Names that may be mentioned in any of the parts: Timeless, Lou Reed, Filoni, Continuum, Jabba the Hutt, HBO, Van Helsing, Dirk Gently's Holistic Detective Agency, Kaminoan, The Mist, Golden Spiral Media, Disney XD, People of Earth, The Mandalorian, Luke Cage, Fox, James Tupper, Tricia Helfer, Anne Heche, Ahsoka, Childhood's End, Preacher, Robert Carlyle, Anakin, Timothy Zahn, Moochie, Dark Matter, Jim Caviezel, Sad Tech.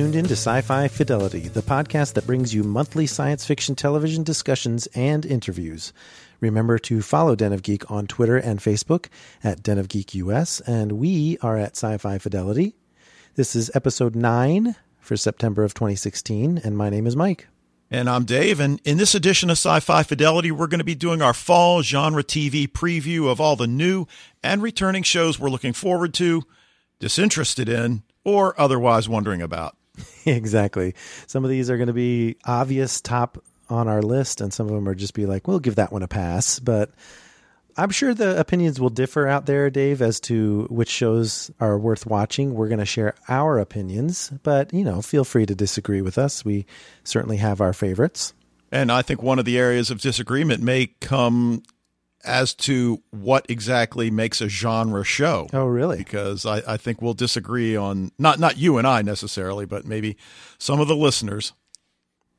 tuned in to Sci-Fi Fidelity, the podcast that brings you monthly science fiction television discussions and interviews. Remember to follow Den of Geek on Twitter and Facebook at Den of Geek US, and we are at Sci-Fi Fidelity. This is episode 9 for September of 2016, and my name is Mike. And I'm Dave, and in this edition of Sci-Fi Fidelity, we're going to be doing our fall genre TV preview of all the new and returning shows we're looking forward to, disinterested in, or otherwise wondering about. Exactly. Some of these are going to be obvious top on our list, and some of them are just be like, we'll give that one a pass. But I'm sure the opinions will differ out there, Dave, as to which shows are worth watching. We're going to share our opinions, but, you know, feel free to disagree with us. We certainly have our favorites. And I think one of the areas of disagreement may come as to what exactly makes a genre show. Oh, really? Because I think we'll disagree on, not you and I necessarily, but maybe some of the listeners.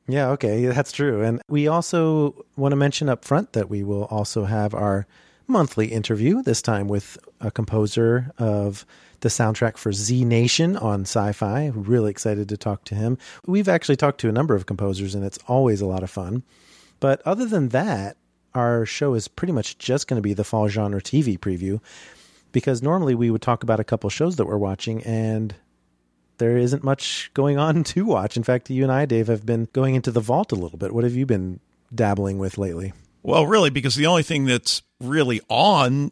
Yeah, okay, that's true. And we also want to mention up front that we will also have our monthly interview, this time with a composer of the soundtrack for Z Nation on Sci-Fi. Really excited to talk to him. We've actually talked to a number of composers, and it's always a lot of fun. But other than that, our show is pretty much just going to be the fall genre TV preview, because normally we would talk about a couple shows that we're watching, and there isn't much going on to watch. In fact, you and I, Dave, have been going into the vault a little bit. What have you been dabbling with lately? Well, really, because the only thing that's really on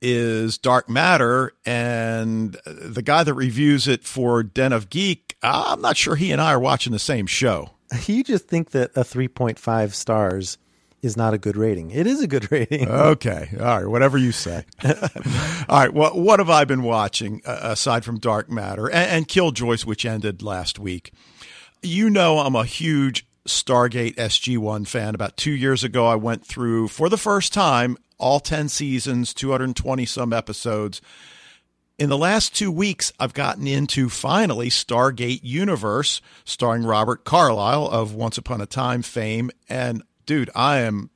is Dark Matter, and the guy that reviews it for Den of Geek, I'm not sure he and I are watching the same show. You just think that a 3.5 stars is not a good rating. It is a good rating. Okay. All right. Whatever you say. All right. Well, what have I been watching aside from Dark Matter and Killjoys, which ended last week? You know, I'm a huge Stargate SG-1 fan. About 2 years ago, I went through, for the first time, all 10 seasons, 220-some episodes. In the last 2 weeks, I've gotten into, finally, Stargate Universe, starring Robert Carlyle of Once Upon a Time fame, and dude, I am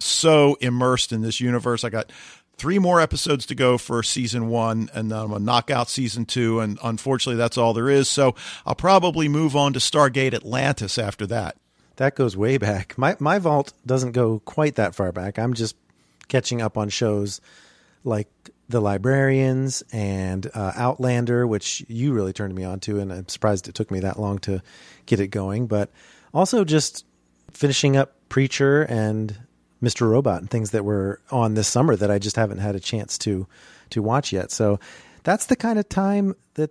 so immersed in this universe. I got 3 more episodes to go for season 1, and then I'm going to knock out season 2, and unfortunately, that's all there is. So I'll probably move on to Stargate Atlantis after that. That goes way back. My vault doesn't go quite that far back. I'm just catching up on shows like The Librarians and Outlander, which you really turned me on to, and I'm surprised it took me that long to get it going. But also just finishing up Preacher and Mr. Robot and things that were on this summer that I just haven't had a chance to watch yet. So that's the kind of time that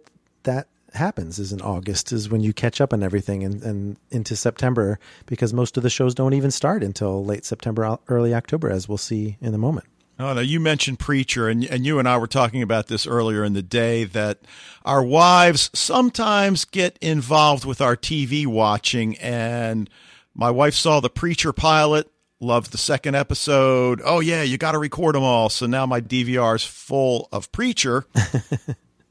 happens, is in August, is when you catch up on everything and into September, because most of the shows don't even start until late September, early October, as we'll see in a moment. Oh, no, you mentioned Preacher, and you and I were talking about this earlier in the day, that our wives sometimes get involved with our TV watching, and my wife saw the Preacher pilot, loved the second episode. Oh, yeah, you got to record them all. So now my DVR is full of Preacher,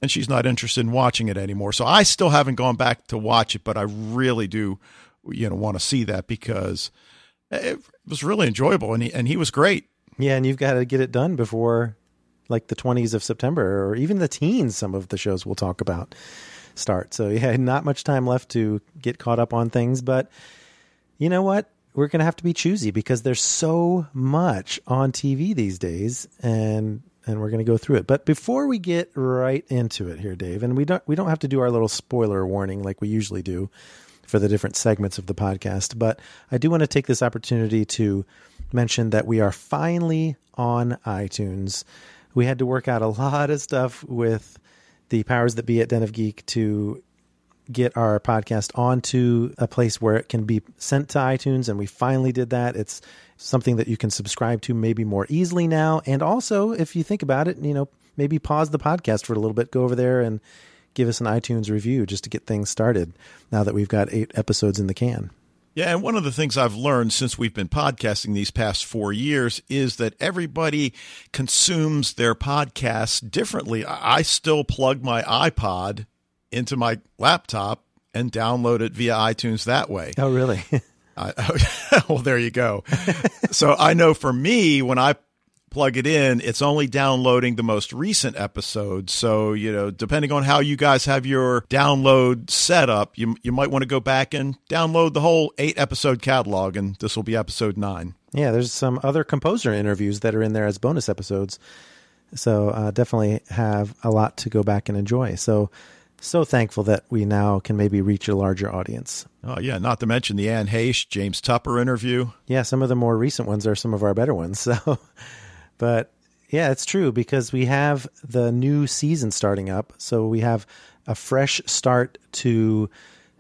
and she's not interested in watching it anymore. So I still haven't gone back to watch it, but I really do, you know, want to see that, because it was really enjoyable, and he was great. Yeah, and you've got to get it done before, like, the 20s of September, or even the teens, some of the shows we'll talk about, start. So, yeah, not much time left to get caught up on things, but you know what? We're going to have to be choosy, because there's so much on TV these days, and we're going to go through it. But before we get right into it here, Dave, and we don't have to do our little spoiler warning like we usually do for the different segments of the podcast, but I do want to take this opportunity to mention that we are finally on iTunes. We had to work out a lot of stuff with the powers that be at Den of Geek to get our podcast onto a place where it can be sent to iTunes, and we finally did that. It's something that you can subscribe to maybe more easily now. And also, if you think about it, you know, maybe pause the podcast for a little bit, go over there and give us an iTunes review just to get things started, now that we've got 8 episodes in the can. Yeah, and one of the things I've learned since we've been podcasting these past 4 years is that everybody consumes their podcasts differently. I still plug my iPod into my laptop and download it via iTunes that way. Oh, really? Well, there you go. So I know for me, when I plug it in, it's only downloading the most recent episode. So, you know, depending on how you guys have your download set up, you might want to go back and download the whole 8-episode catalog, and this will be episode 9. Yeah, there's some other composer interviews that are in there as bonus episodes. So definitely have a lot to go back and enjoy. So thankful that we now can maybe reach a larger audience. Oh, yeah. Not to mention the Anne Heche, James Tupper interview. Yeah, some of the more recent ones are some of our better ones. So, but yeah, it's true because we have the new season starting up. So we have a fresh start to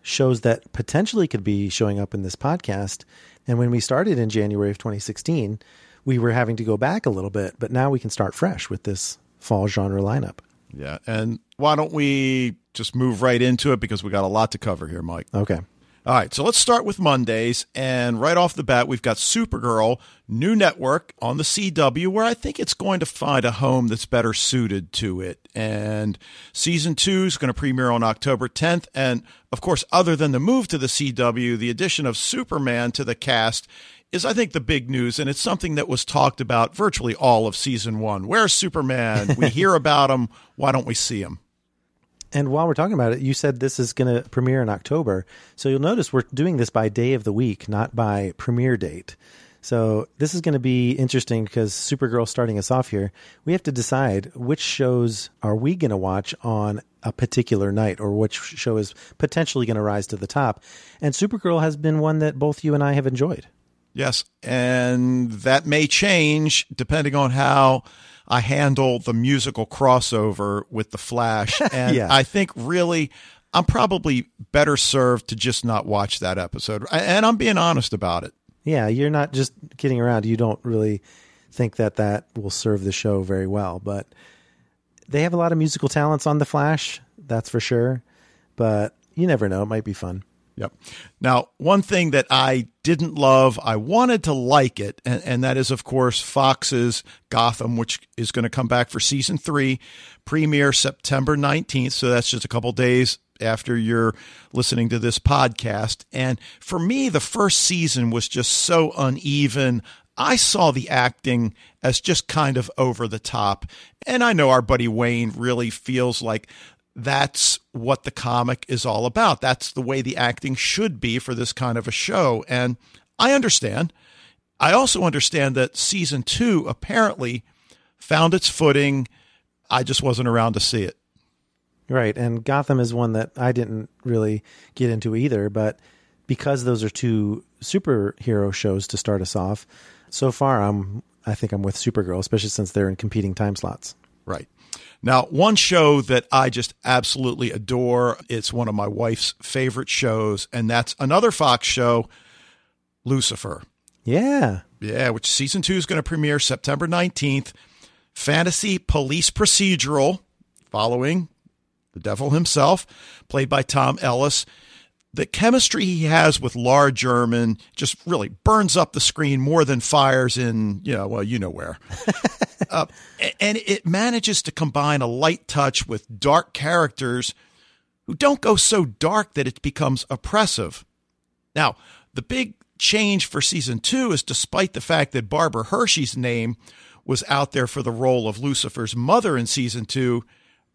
shows that potentially could be showing up in this podcast. And when we started in January of 2016, we were having to go back a little bit, but now we can start fresh with this fall genre lineup. Yeah. And why don't we just move right into it, because we got a lot to cover here, Mike. Okay. All right. So let's start with Mondays. And right off the bat, we've got Supergirl, new network on the CW, where I think it's going to find a home that's better suited to it. And season 2 is going to premiere on October 10th. And of course, other than the move to the CW, the addition of Superman to the cast is, I think, the big news, and it's something that was talked about virtually all of season 1. Where's Superman? We hear about him. Why don't we see him? And while we're talking about it, you said this is going to premiere in October. So you'll notice we're doing this by day of the week, not by premiere date. So this is going to be interesting because Supergirl starting us off here, we have to decide which shows are we going to watch on a particular night, or which show is potentially going to rise to the top. And Supergirl has been one that both you and I have enjoyed. Yes, and that may change depending on how I handle the musical crossover with The Flash. And yeah. I think really I'm probably better served to just not watch that episode. And I'm being honest about it. Yeah, you're not just kidding around. You don't really think that will serve the show very well. But they have a lot of musical talents on The Flash, that's for sure. But you never know. It might be fun. Yep. Now, one thing that I didn't love, I wanted to like it, and that is, of course, Fox's Gotham, which is going to come back for season 3, premiere September 19th. So that's just a couple days after you're listening to this podcast. And for me, the first season was just so uneven. I saw the acting as just kind of over the top. And I know our buddy Wayne really feels like that's what the comic is all about. That's the way the acting should be for this kind of a show. And I understand. I also understand that season 2 apparently found its footing. I just wasn't around to see it. Right. And Gotham is one that I didn't really get into either, but because those are two superhero shows to start us off, so far I think I'm with Supergirl, especially since they're in competing time slots. Right. Now, one show that I just absolutely adore, it's one of my wife's favorite shows, and that's another Fox show, Lucifer. Yeah. Yeah, which season 2 is going to premiere September 19th. Fantasy police procedural following the devil himself, played by Tom Ellis. The chemistry he has with Laura German just really burns up the screen more than fires in, where. And it manages to combine a light touch with dark characters who don't go so dark that it becomes oppressive. Now, the big change for season 2 is despite the fact that Barbara Hershey's name was out there for the role of Lucifer's mother in season 2,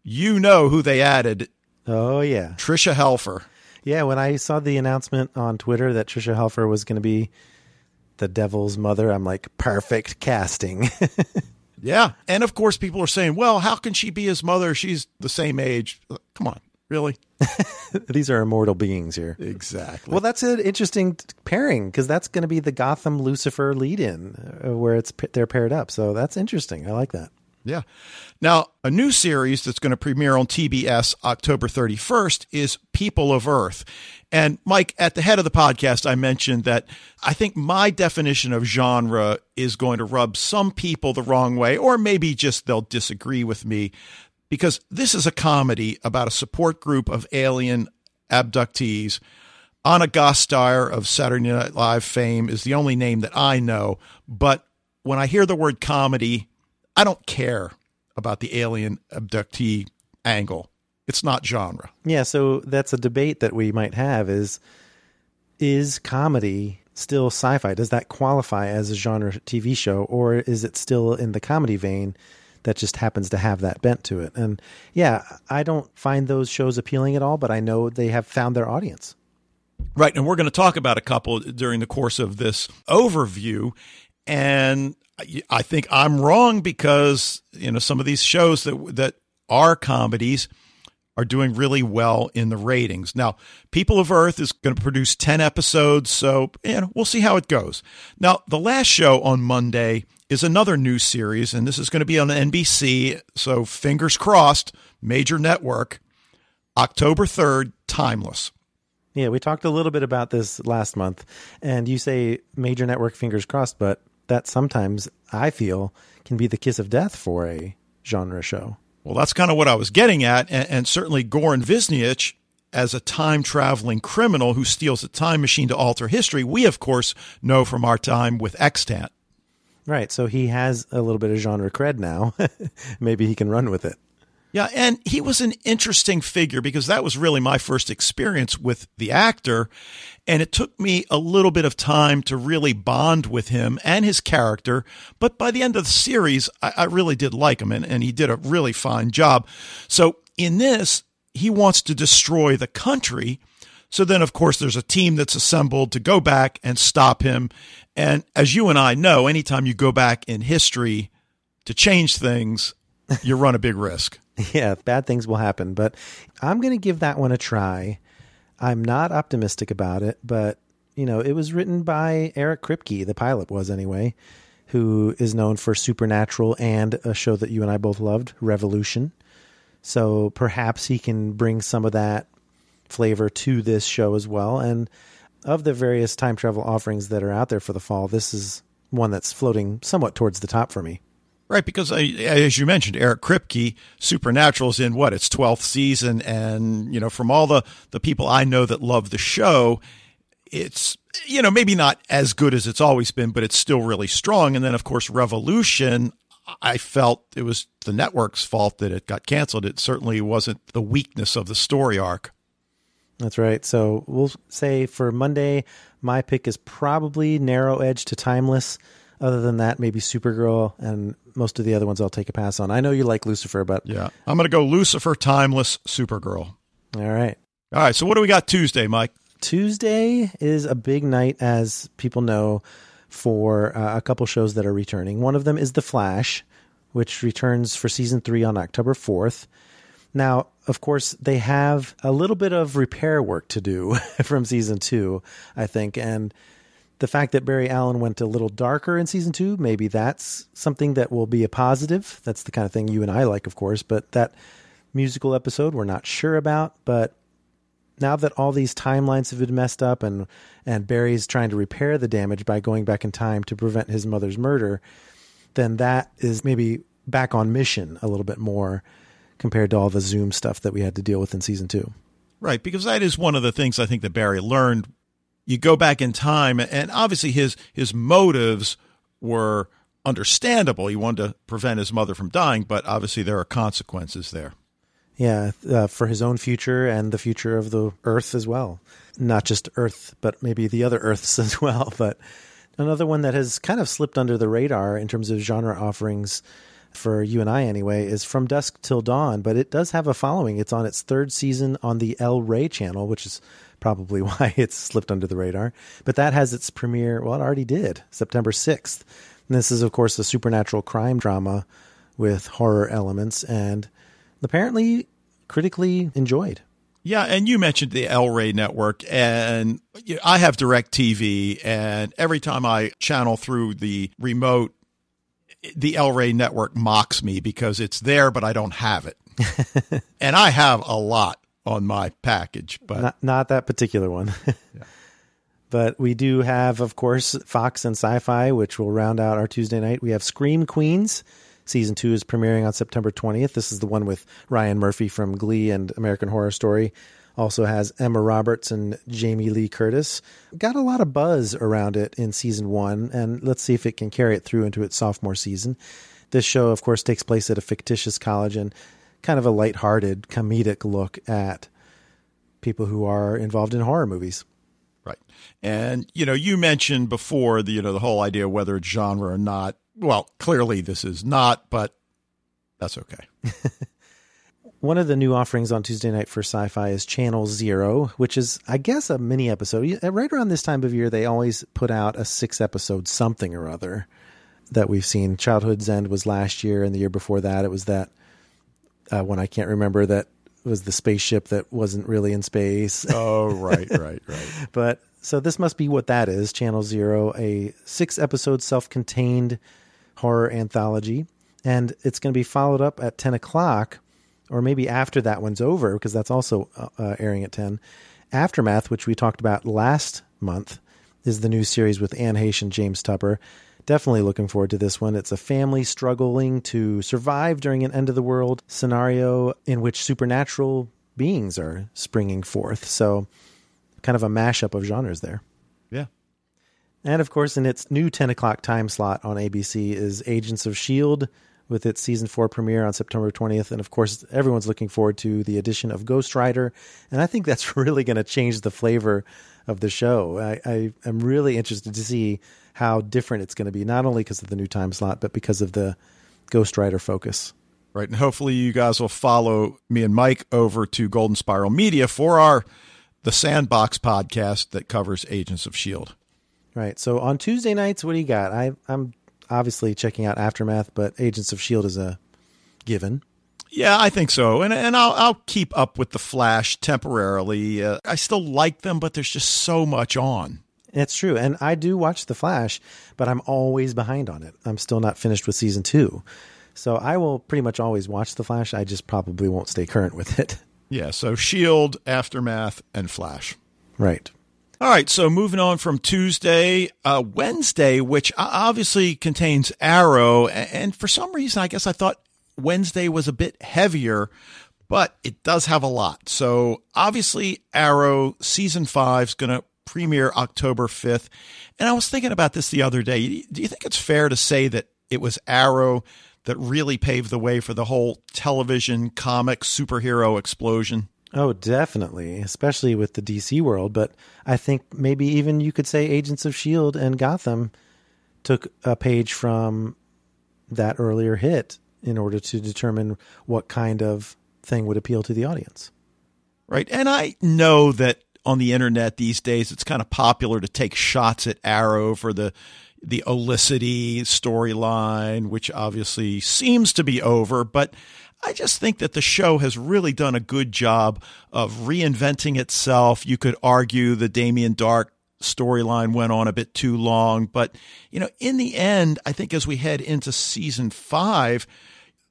you know who they added. Oh, yeah. Tricia Helfer. Yeah, when I saw the announcement on Twitter that Tricia Helfer was going to be the devil's mother, I'm like, perfect casting. Yeah. And of course, people are saying, well, how can she be his mother? She's the same age. Come on. Really? These are immortal beings here. Exactly. Well, that's an interesting pairing because that's going to be the Gotham Lucifer lead-in where they're paired up. So that's interesting. I like that. Yeah. Now, a new series that's going to premiere on TBS October 31st is People of Earth. And Mike, at the head of the podcast, I mentioned that I think my definition of genre is going to rub some people the wrong way, or maybe just they'll disagree with me, because this is a comedy about a support group of alien abductees. Anna Gasteyer of Saturday Night Live fame is the only name that I know. But when I hear the word comedy, I don't care about the alien abductee angle. It's not genre. Yeah, so that's a debate that we might have is comedy still sci-fi? Does that qualify as a genre TV show, or is it still in the comedy vein that just happens to have that bent to it? And yeah, I don't find those shows appealing at all, but I know they have found their audience. Right. And we're going to talk about a couple during the course of this overview. And I think I'm wrong because, you know, some of these shows that are comedies are doing really well in the ratings. Now, People of Earth is going to produce 10 episodes, so we'll see how it goes. Now, the last show on Monday is another new series, and this is going to be on NBC, so fingers crossed, major network, October 3rd, Timeless. Yeah, we talked a little bit about this last month, and you say major network, fingers crossed, but that sometimes, I feel, can be the kiss of death for a genre show. Well, that's kind of what I was getting at, and certainly Goran Visnjic, as a time-traveling criminal who steals a time machine to alter history, we, of course, know from our time with Extant. Right, so he has a little bit of genre cred now. Maybe he can run with it. Yeah, and he was an interesting figure because that was really my first experience with the actor, and it took me a little bit of time to really bond with him and his character, but by the end of the series, I really did like him, and he did a really fine job. So in this, he wants to destroy the country, so then, of course, there's a team that's assembled to go back and stop him, and as you and I know, anytime you go back in history to change things, you run a big risk. Yeah, bad things will happen, but I'm going to give that one a try. I'm not optimistic about it, but, you know, it was written by Eric Kripke, the pilot was anyway, who is known for Supernatural and a show that you and I both loved, Revolution. So perhaps he can bring some of that flavor to this show as well. And of the various time travel offerings that are out there for the fall, this is one that's floating somewhat towards the top for me. Right, because as you mentioned, Eric Kripke, Supernatural's in its 12th season, and from all the people I know that love the show, it's maybe not as good as it's always been, but it's still really strong. And then of course Revolution, I felt it was the network's fault that it got canceled. It certainly wasn't the weakness of the story arc. That's right. So we'll say for Monday, my pick is probably narrow edge to Timeless. Other than that, maybe Supergirl, and most of the other ones I'll take a pass on. I know you like Lucifer, but... Yeah, I'm going to go Lucifer, Timeless, Supergirl. All right. All right, so what do we got Tuesday, Mike? Tuesday is a big night, as people know, for a couple shows that are returning. One of them is The Flash, which returns for Season 3 on October 4th. Now, of course, they have a little bit of repair work to do from Season 2, I think, and... the fact that Barry Allen went a little darker in season 2, maybe that's something that will be a positive. That's the kind of thing you and I like, of course, but that musical episode we're not sure about. But now that all these timelines have been messed up and Barry's trying to repair the damage by going back in time to prevent his mother's murder, then that is maybe back on mission a little bit more compared to all the Zoom stuff that we had to deal with in season 2. Right, because that is one of the things I think that Barry learned. You go back in time, and obviously his motives were understandable. He wanted to prevent his mother from dying, but obviously there are consequences there. Yeah, for his own future and the future of the Earth as well. Not just Earth, but maybe the other Earths as well. But another one that has kind of slipped under the radar in terms of genre offerings for you and I anyway is From Dusk Till Dawn, but it does have a following. It's on its third season on the El Rey channel, which is probably why it's slipped under the radar, but that has its premiere. Well, it already did, September 6th. And this is, of course, a supernatural crime drama with horror elements and apparently critically enjoyed. Yeah, and you mentioned the El Rey network, and I have DirecTV, and every time I channel through the remote, the El Rey network mocks me because it's there, but I don't have it. And I have a lot on my package, but not that particular one. Yeah. But we do have, of course, Fox and Sci-Fi, which will round out our Tuesday night. We have Scream Queens. Season 2 is premiering on September 20th. This is the one with Ryan Murphy from Glee and American Horror Story. Also has Emma Roberts and Jamie Lee Curtis. Got a lot of buzz around it in season 1, and let's see if it can carry it through into its sophomore season. This show, of course, takes place at a fictitious college and kind of a lighthearted, comedic look at people who are involved in horror movies. Right. And, you know, you mentioned before the, you know, the whole idea of whether it's genre or not. Well, clearly this is not, but that's okay. One of the new offerings on Tuesday night for Sci-Fi is Channel Zero, which is, I guess, a mini episode. Right around this time of year, they always put out a 6-episode something or other that we've seen. Childhood's End was last year, and the year before that, it was that one I can't remember that was the spaceship that wasn't really in space. Oh, right, right, right. But so this must be what that is, Channel Zero, a 6-episode self-contained horror anthology. And it's going to be followed up at 10 o'clock, or maybe after that one's over, because that's also airing at 10. Aftermath, which we talked about last month, is the new series with Anne Heche and James Tupper. Definitely looking forward to this one. It's a family struggling to survive during an end-of-the-world scenario in which supernatural beings are springing forth. So kind of a mashup of genres there. Yeah. And, of course, in its new 10 o'clock time slot on ABC is Agents of S.H.I.E.L.D. with its Season 4 premiere on September 20th. And, of course, everyone's looking forward to the addition of Ghost Rider. And I think that's really going to change the flavor of the show. I am really interested to see how different it's going to be, not only because of the new time slot, but because of the Ghost Rider focus. Right. And hopefully you guys will follow me and Mike over to Golden Spiral Media for the Sandbox podcast that covers Agents of S.H.I.E.L.D. Right. So on Tuesday nights, what do you got? I'm obviously checking out Aftermath, but Agents of S.H.I.E.L.D. is a given. Yeah, I think so. And I'll keep up with The Flash temporarily. I still like them, but there's just so much on. It's true. And I do watch The Flash, but I'm always behind on it. I'm still not finished with season 2. So I will pretty much always watch The Flash. I just probably won't stay current with it. Yeah. So S.H.I.E.L.D., Aftermath, and Flash. Right. All right. So moving on from Tuesday, Wednesday, which obviously contains Arrow. And for some reason, I guess I thought Wednesday was a bit heavier, but it does have a lot. So obviously Arrow season 5 is going to premiere October 5th. And I was thinking about this the other day. Do you think it's fair to say that it was Arrow that really paved the way for the whole television, comic, superhero explosion? Oh, definitely, especially with the DC world. But I think maybe even you could say Agents of S.H.I.E.L.D. and Gotham took a page from that earlier hit in order to determine what kind of thing would appeal to the audience. Right. And I know that on the internet these days, it's kind of popular to take shots at Arrow for the Olicity storyline, which obviously seems to be over. But I just think that the show has really done a good job of reinventing itself. You could argue the Damien Dark storyline went on a bit too long. But, you know, in the end, I think as we head into season 5,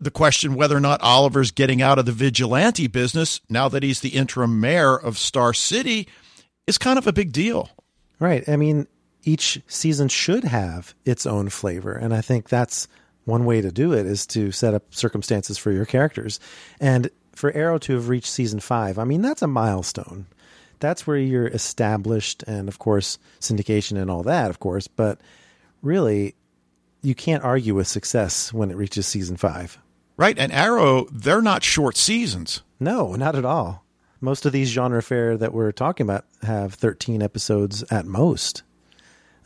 the question whether or not Oliver's getting out of the vigilante business now that he's the interim mayor of Star City is kind of a big deal. Right. I mean, each season should have its own flavor. And I think that's one way to do it is to set up circumstances for your characters. And for Arrow to have reached season 5, I mean, that's a milestone. That's where you're established and, of course, syndication and all that, of course. But really, you can't argue with success when it reaches season 5. Right, and Arrow, they're not short seasons. No, not at all. Most of these genre fare that we're talking about have 13 episodes at most.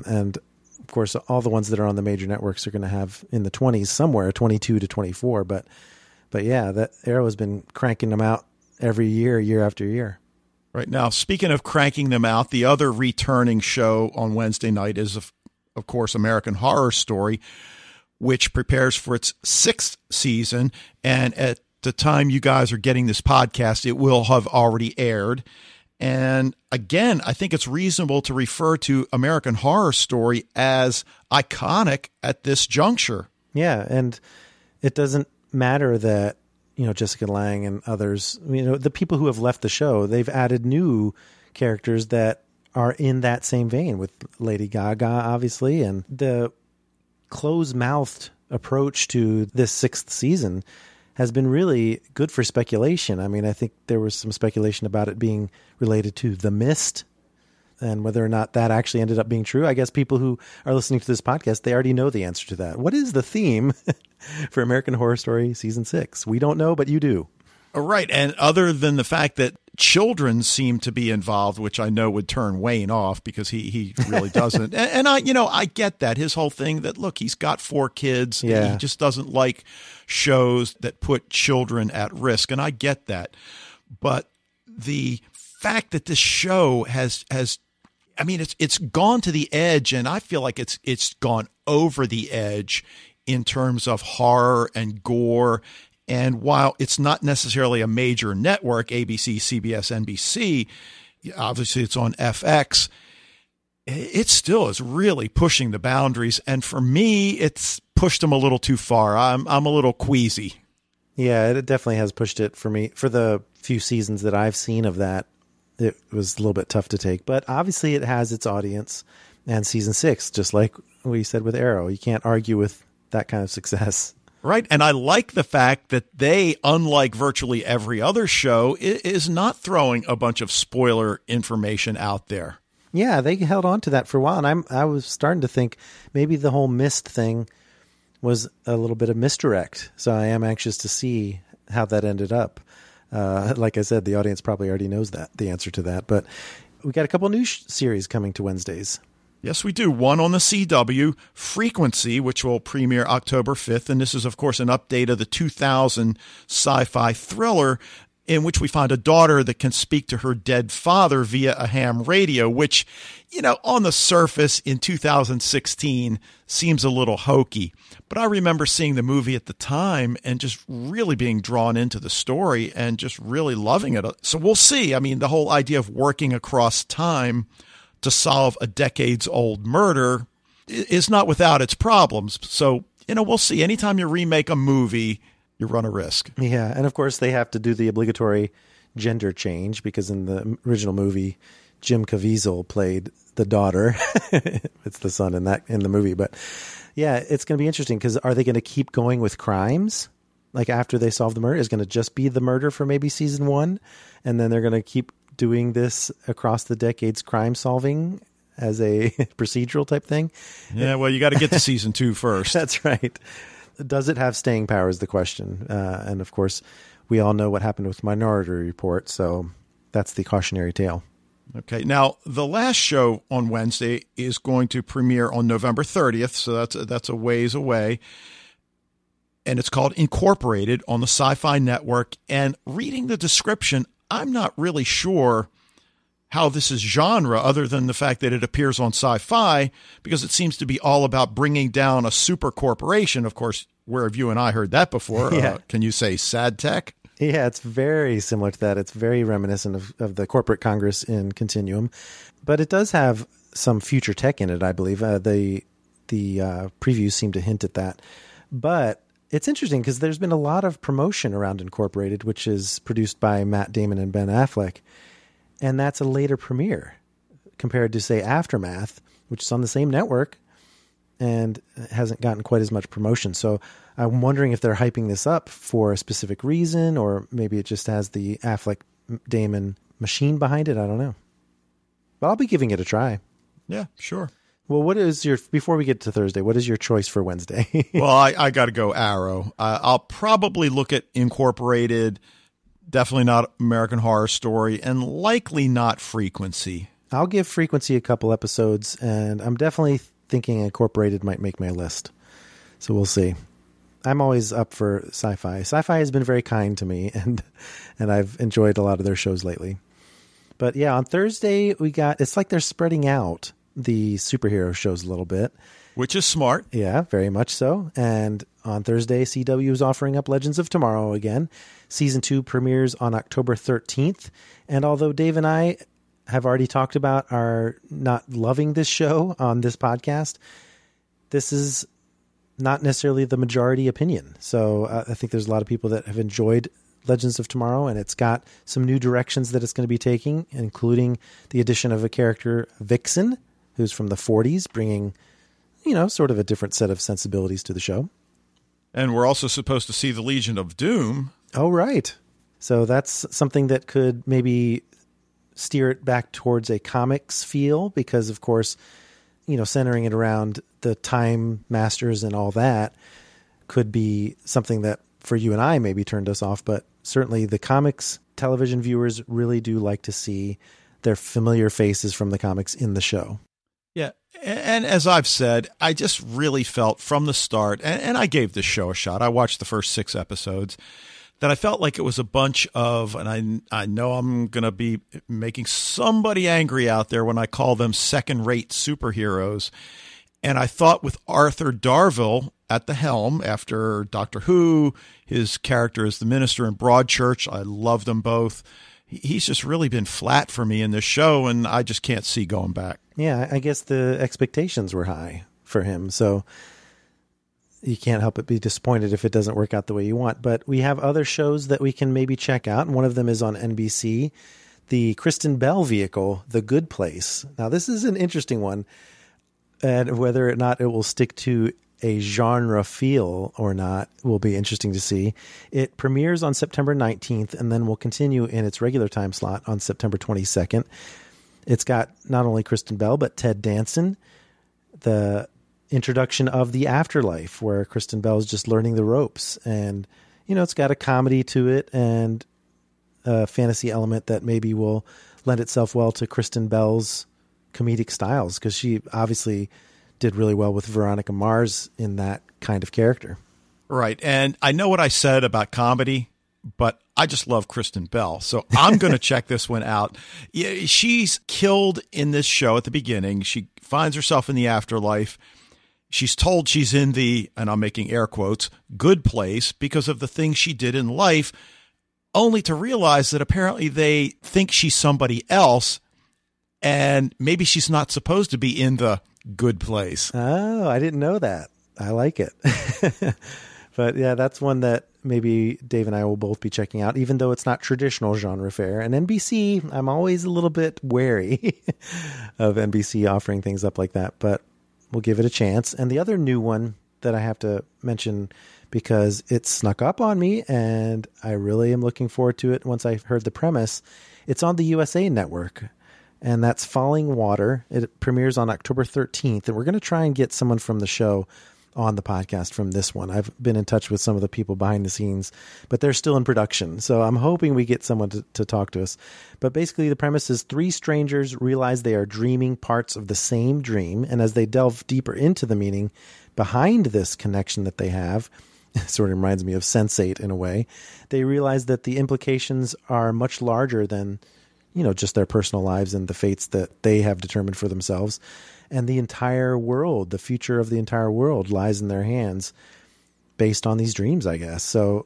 And, of course, all the ones that are on the major networks are going to have in the 20s somewhere, 22 to 24. But yeah, that Arrow has been cranking them out every year, year after year. Right. Now, speaking of cranking them out, the other returning show on Wednesday night is, of course, American Horror Story, which prepares for its 6th season. And at the time you guys are getting this podcast, it will have already aired. And again, I think it's reasonable to refer to American Horror Story as iconic at this juncture. Yeah. And it doesn't matter that, you know, Jessica Lange and others, you know, the people who have left the show, they've added new characters that are in that same vein with Lady Gaga, obviously, and the close-mouthed approach to this 6th season has been really good for speculation. I mean, I think there was some speculation about it being related to The Mist and whether or not that actually ended up being true. I guess people who are listening to this podcast, they already know the answer to that. What is the theme for American Horror Story Season 6? We don't know, but you do. All right. And other than the fact that Children seem to be involved, which I know would turn Wayne off because he really doesn't. And I, you know, I get that. His whole thing that, look, he's got 4 kids. Yeah. And he just doesn't like shows that put children at risk. And I get that. But the fact that this show has, I mean, it's gone to the edge, and I feel like it's gone over the edge in terms of horror and gore. And while it's not necessarily a major network, ABC, CBS, NBC, obviously it's on FX, it still is really pushing the boundaries. And for me, it's pushed them a little too far. I'm a little queasy. Yeah, it definitely has pushed it for me. For the few seasons that I've seen of that, it was a little bit tough to take. But obviously it has its audience. And season 6, just like we said with Arrow, you can't argue with that kind of success. Right. And I like the fact that they, unlike virtually every other show, is not throwing a bunch of spoiler information out there. Yeah, they held on to that for a while. And I was starting to think maybe the whole mist thing was a little bit of misdirect. So I am anxious to see how that ended up. Like I said, the audience probably already knows that, the answer to that. But we got a couple new series coming to Wednesdays. Yes, we do. One on the CW, Frequency, which will premiere October 5th. And this is, of course, an update of the 2000 sci-fi thriller in which we find a daughter that can speak to her dead father via a ham radio, which, you know, on the surface in 2016 seems a little hokey. But I remember seeing the movie at the time and just really being drawn into the story and just really loving it. So we'll see. I mean, the whole idea of working across time to solve a decades-old murder is not without its problems. So, you know, we'll see. Anytime you remake a movie, you run a risk. Yeah, and of course they have to do the obligatory gender change because in the original movie, Jim Caviezel played the daughter. It's the son in the movie. But yeah, it's going to be interesting because are they going to keep going with crimes? Like after they solve the murder, is going to just be the murder for maybe season 1, and then they're going to keep doing this across the decades crime solving as a procedural type thing. Yeah, well, you got to get to season 2 first. That's right. Does it have staying power is the question. And of course, we all know what happened with Minority Report. So that's the cautionary tale. Okay. Now, the last show on Wednesday is going to premiere on November 30th. So that's a ways away. And it's called Incorporated on the Sci-Fi Network. And reading the description, I'm not really sure how this is genre other than the fact that it appears on Sci-Fi, because it seems to be all about bringing down a super corporation. Of course, where have you and I heard that before? Yeah. Can you say sad tech? Yeah, it's very similar to that. It's very reminiscent of the corporate Congress in Continuum, but it does have some future tech in it, I believe. The previews seem to hint at that, but it's interesting because there's been a lot of promotion around Incorporated, which is produced by Matt Damon and Ben Affleck. And that's a later premiere compared to, say, Aftermath, which is on the same network and hasn't gotten quite as much promotion. So I'm wondering if they're hyping this up for a specific reason, or maybe it just has the Affleck Damon machine behind it. I don't know. But I'll be giving it a try. Yeah, sure. Well, before we get to Thursday, what is your choice for Wednesday? Well, I got to go Arrow. I'll probably look at Incorporated, definitely not American Horror Story, and likely not Frequency. I'll give Frequency a couple episodes, and I'm definitely thinking Incorporated might make my list. So we'll see. I'm always up for sci-fi. Sci-fi has been very kind to me, and I've enjoyed a lot of their shows lately. But yeah, on Thursday, it's like they're spreading out the superhero shows a little bit, which is smart. Yeah, very much so. And on Thursday, CW is offering up Legends of Tomorrow again. Season 2 premieres on October 13th. And although Dave and I have already talked about our not loving this show on this podcast, this is not necessarily the majority opinion. So I think there's a lot of people that have enjoyed Legends of Tomorrow, and it's got some new directions that it's going to be taking, including the addition of a character, Vixen, who's from the 40s, bringing, you know, sort of a different set of sensibilities to the show. And we're also supposed to see the Legion of Doom. Oh, right. So that's something that could maybe steer it back towards a comics feel because, of course, you know, centering it around the Time Masters and all that could be something that for you and I maybe turned us off, but certainly the comics television viewers really do like to see their familiar faces from the comics in the show. Yeah. And as I've said, I just really felt from the start, and I gave this show a shot. I watched the first 6 episodes, that I felt like it was a bunch of, and I know I'm going to be making somebody angry out there when I call them second-rate superheroes. And I thought with Arthur Darvill at the helm after Doctor Who, his character as the minister in Broadchurch, I loved them both. He's just really been flat for me in this show, and I just can't see going back. Yeah, I guess the expectations were high for him, so you can't help but be disappointed if it doesn't work out the way you want. But we have other shows that we can maybe check out, and one of them is on NBC, the Kristen Bell vehicle, The Good Place. Now, this is an interesting one, and whether or not it will stick to a genre feel or not will be interesting to see. It premieres on September 19th and then will continue in its regular time slot on September 22nd. It's got not only Kristen Bell, but Ted Danson, the introduction of the afterlife where Kristen Bell is just learning the ropes. And, you know, it's got a comedy to it and a fantasy element that maybe will lend itself well to Kristen Bell's comedic styles, because she obviously did really well with Veronica Mars in that kind of character. Right. And I know what I said about comedy, but I just love Kristen Bell. So I'm going to check this one out. Yeah, she's killed in this show at the beginning. She finds herself in the afterlife. She's told she's in the, and I'm making air quotes, good place because of the things she did in life, only to realize that apparently they think she's somebody else and maybe she's not supposed to be in the good place. Oh, I didn't know that. I like it. But yeah, that's one that maybe Dave and I will both be checking out, even though it's not traditional genre fare. And NBC, I'm always a little bit wary of NBC offering things up like that, but we'll give it a chance. And the other new one that I have to mention, because it snuck up on me and I really am looking forward to it once I heard the premise, it's on the USA Network. And that's Falling Water. It premieres on October 13th. And we're going to try and get someone from the show on the podcast from this one. I've been in touch with some of the people behind the scenes, but they're still in production. So I'm hoping we get someone to talk to us. But basically the premise is 3 strangers realize they are dreaming parts of the same dream. And as they delve deeper into the meaning behind this connection that they have, it sort of reminds me of Sense8 in a way, they realize that the implications are much larger than, you know, just their personal lives and the fates that they have determined for themselves. And the entire world, the future of the entire world lies in their hands based on these dreams, I guess. So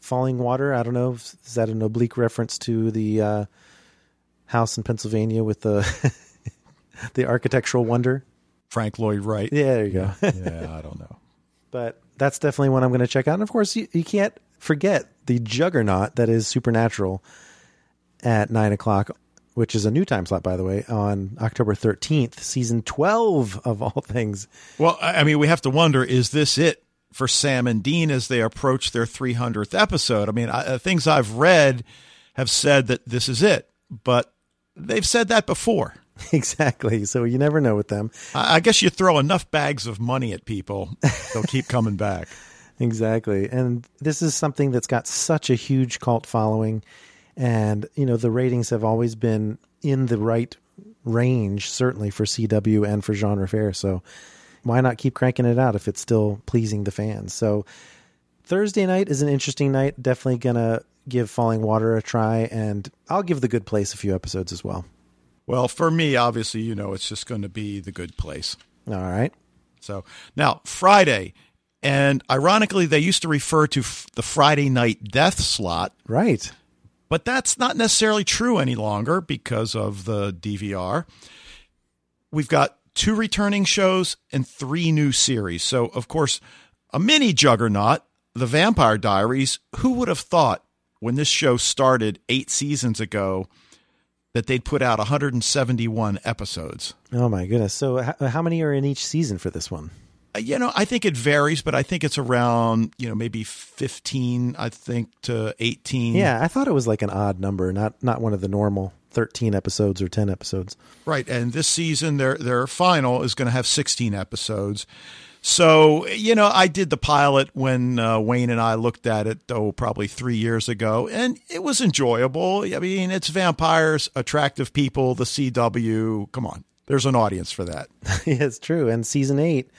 Falling Water, I don't know, is that an oblique reference to the house in Pennsylvania with the the architectural wonder? Frank Lloyd Wright. Yeah, there you go. Yeah, I don't know. But that's definitely one I'm going to check out. And of course, you can't forget the juggernaut that is Supernatural at 9:00, which is a new time slot, by the way, on October 13th, season 12 of all things. Well, I mean, we have to wonder, is this it for Sam and Dean as they approach their 300th episode? I mean, things I've read have said that this is it, but they've said that before. Exactly. So you never know with them. I guess you throw enough bags of money at people, they'll keep coming back. Exactly. And this is something that's got such a huge cult following. And, you know, the ratings have always been in the right range, certainly for CW and for genre fare. So why not keep cranking it out if it's still pleasing the fans? So Thursday night is an interesting night. Definitely going to give Falling Water a try. And I'll give The Good Place a few episodes as well. Well, for me, obviously, you know, it's just going to be The Good Place. All right. So now Friday. And ironically, they used to refer to the Friday night death slot. Right. But that's not necessarily true any longer because of the DVR. We've got 2 returning shows and 3 new series. So, of course, a mini juggernaut, The Vampire Diaries. Who would have thought when this show started 8 seasons ago that they'd put out 171 episodes? Oh, my goodness. So how many are in each season for this one? You know, I think it varies, but I think it's around, you know, maybe 15, I think, to 18. Yeah, I thought it was like an odd number, not one of the normal 13 episodes or 10 episodes. Right, and this season, their final is going to have 16 episodes. So, you know, I did the pilot when Wayne and I looked at it, though, probably 3 years ago, and it was enjoyable. I mean, it's vampires, attractive people, the CW. Come on. There's an audience for that. Yeah, it's true. And season 8,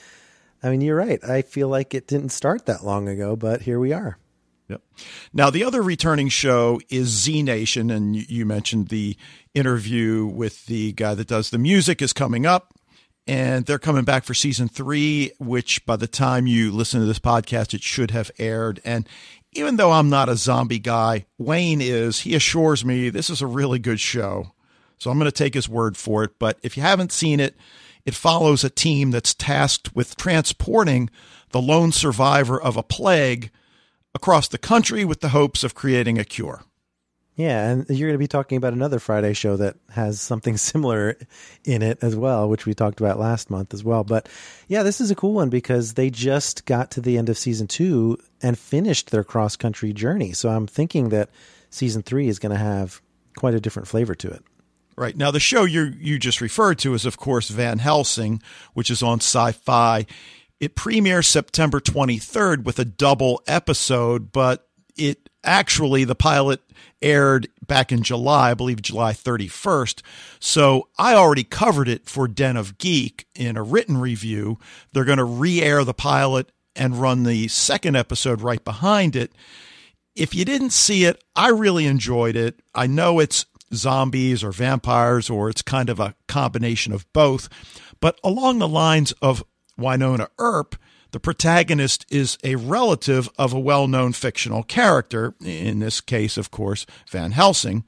I mean, you're right. I feel like it didn't start that long ago, but here we are. Yep. Now, the other returning show is Z Nation. And you mentioned the interview with the guy that does the music is coming up. And they're coming back for season 3, which by the time you listen to this podcast, it should have aired. And even though I'm not a zombie guy, Wayne is. He assures me this is a really good show. So I'm going to take his word for it. But if you haven't seen it, it follows a team that's tasked with transporting the lone survivor of a plague across the country with the hopes of creating a cure. Yeah, and you're going to be talking about another Friday show that has something similar in it as well, which we talked about last month as well. But yeah, this is a cool one because they just got to the end of season 2 and finished their cross-country journey. So I'm thinking that season 3 is going to have quite a different flavor to it. Right. Now, the show you just referred to is, of course, Van Helsing, which is on Sci-Fi. It premieres September 23rd with a double episode, but it actually, the pilot aired back in July, I believe July 31st. So I already covered it for Den of Geek in a written review. They're going to re-air the pilot and run the second episode right behind it. If you didn't see it, I really enjoyed it. I know it's zombies or vampires, or it's kind of a combination of both. But along the lines of Wynonna Earp, the protagonist is a relative of a well-known fictional character, in this case, of course, Van Helsing.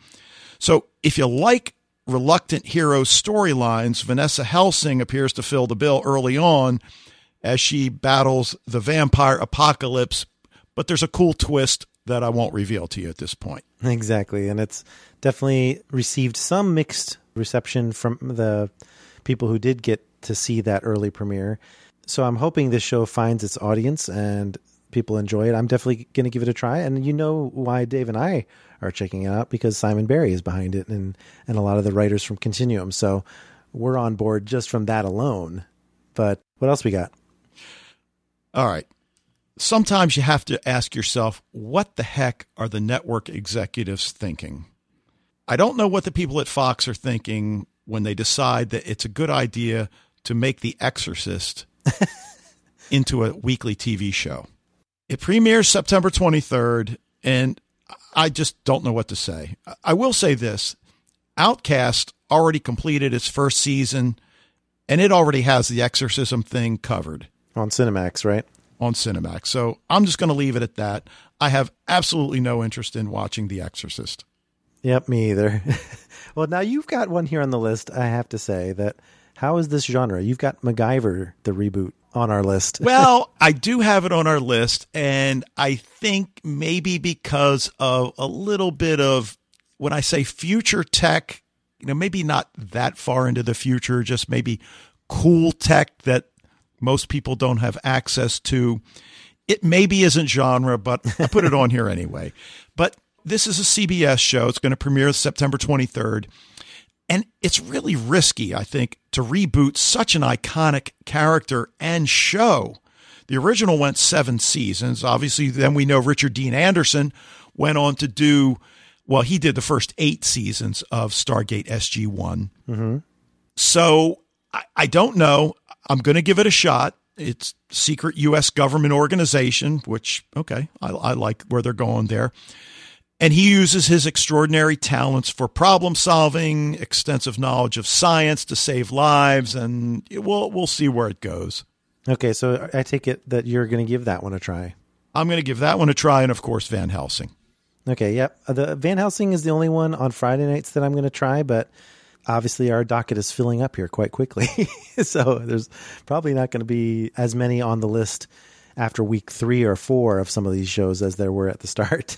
So if you like reluctant hero storylines, Vanessa Helsing appears to fill the bill early on as she battles the vampire apocalypse. But there's a cool twist that I won't reveal to you at this point. Exactly. And it's definitely received some mixed reception from the people who did get to see that early premiere. So I'm hoping this show finds its audience and people enjoy it. I'm definitely going to give it a try. And you know why Dave and I are checking it out, because Simon Barry is behind it and a lot of the writers from Continuum. So we're on board just from that alone. But what else we got? All right. Sometimes you have to ask yourself, what the heck are the network executives thinking? I don't know what the people at Fox are thinking when they decide that it's a good idea to make The Exorcist into a weekly TV show. It premieres September 23rd, and I just don't know what to say. I will say this. Outcast already completed its first season, and it already has the exorcism thing covered. On Cinemax, right? On Cinemax. So I'm just going to leave it at that. I have absolutely no interest in watching The Exorcist. Yep, me either. Well, now you've got one here on the list, I have to say, that... How is this genre? You've got MacGyver, the reboot, on our list. Well, I do have it on our list, and I think maybe because of a little bit of, when I say future tech, you know, maybe not that far into the future, just maybe cool tech that most people don't have access to. It maybe isn't genre, but I put it on here anyway. But this is a CBS show. It's going to premiere September 23rd. And it's really risky, I think, to reboot such an iconic character and show. The original went 7 seasons. Obviously, then we know Richard Dean Anderson went on to do, well, he did the first 8 seasons of Stargate SG-1. Mm-hmm. So I don't know. I'm going to give it a shot. It's secret U.S. government organization, which, okay, I like where they're going there. And he uses his extraordinary talents for problem solving, extensive knowledge of science to save lives, and we'll see where it goes. Okay, so I take it that you're going to give that one a try. I'm going to give that one a try, and of course, Van Helsing. Okay, yep. The Van Helsing is the only one on Friday nights that I'm going to try, but obviously our docket is filling up here quite quickly. So there's probably not going to be as many on the list after week 3 or 4 of some of these shows as there were at the start.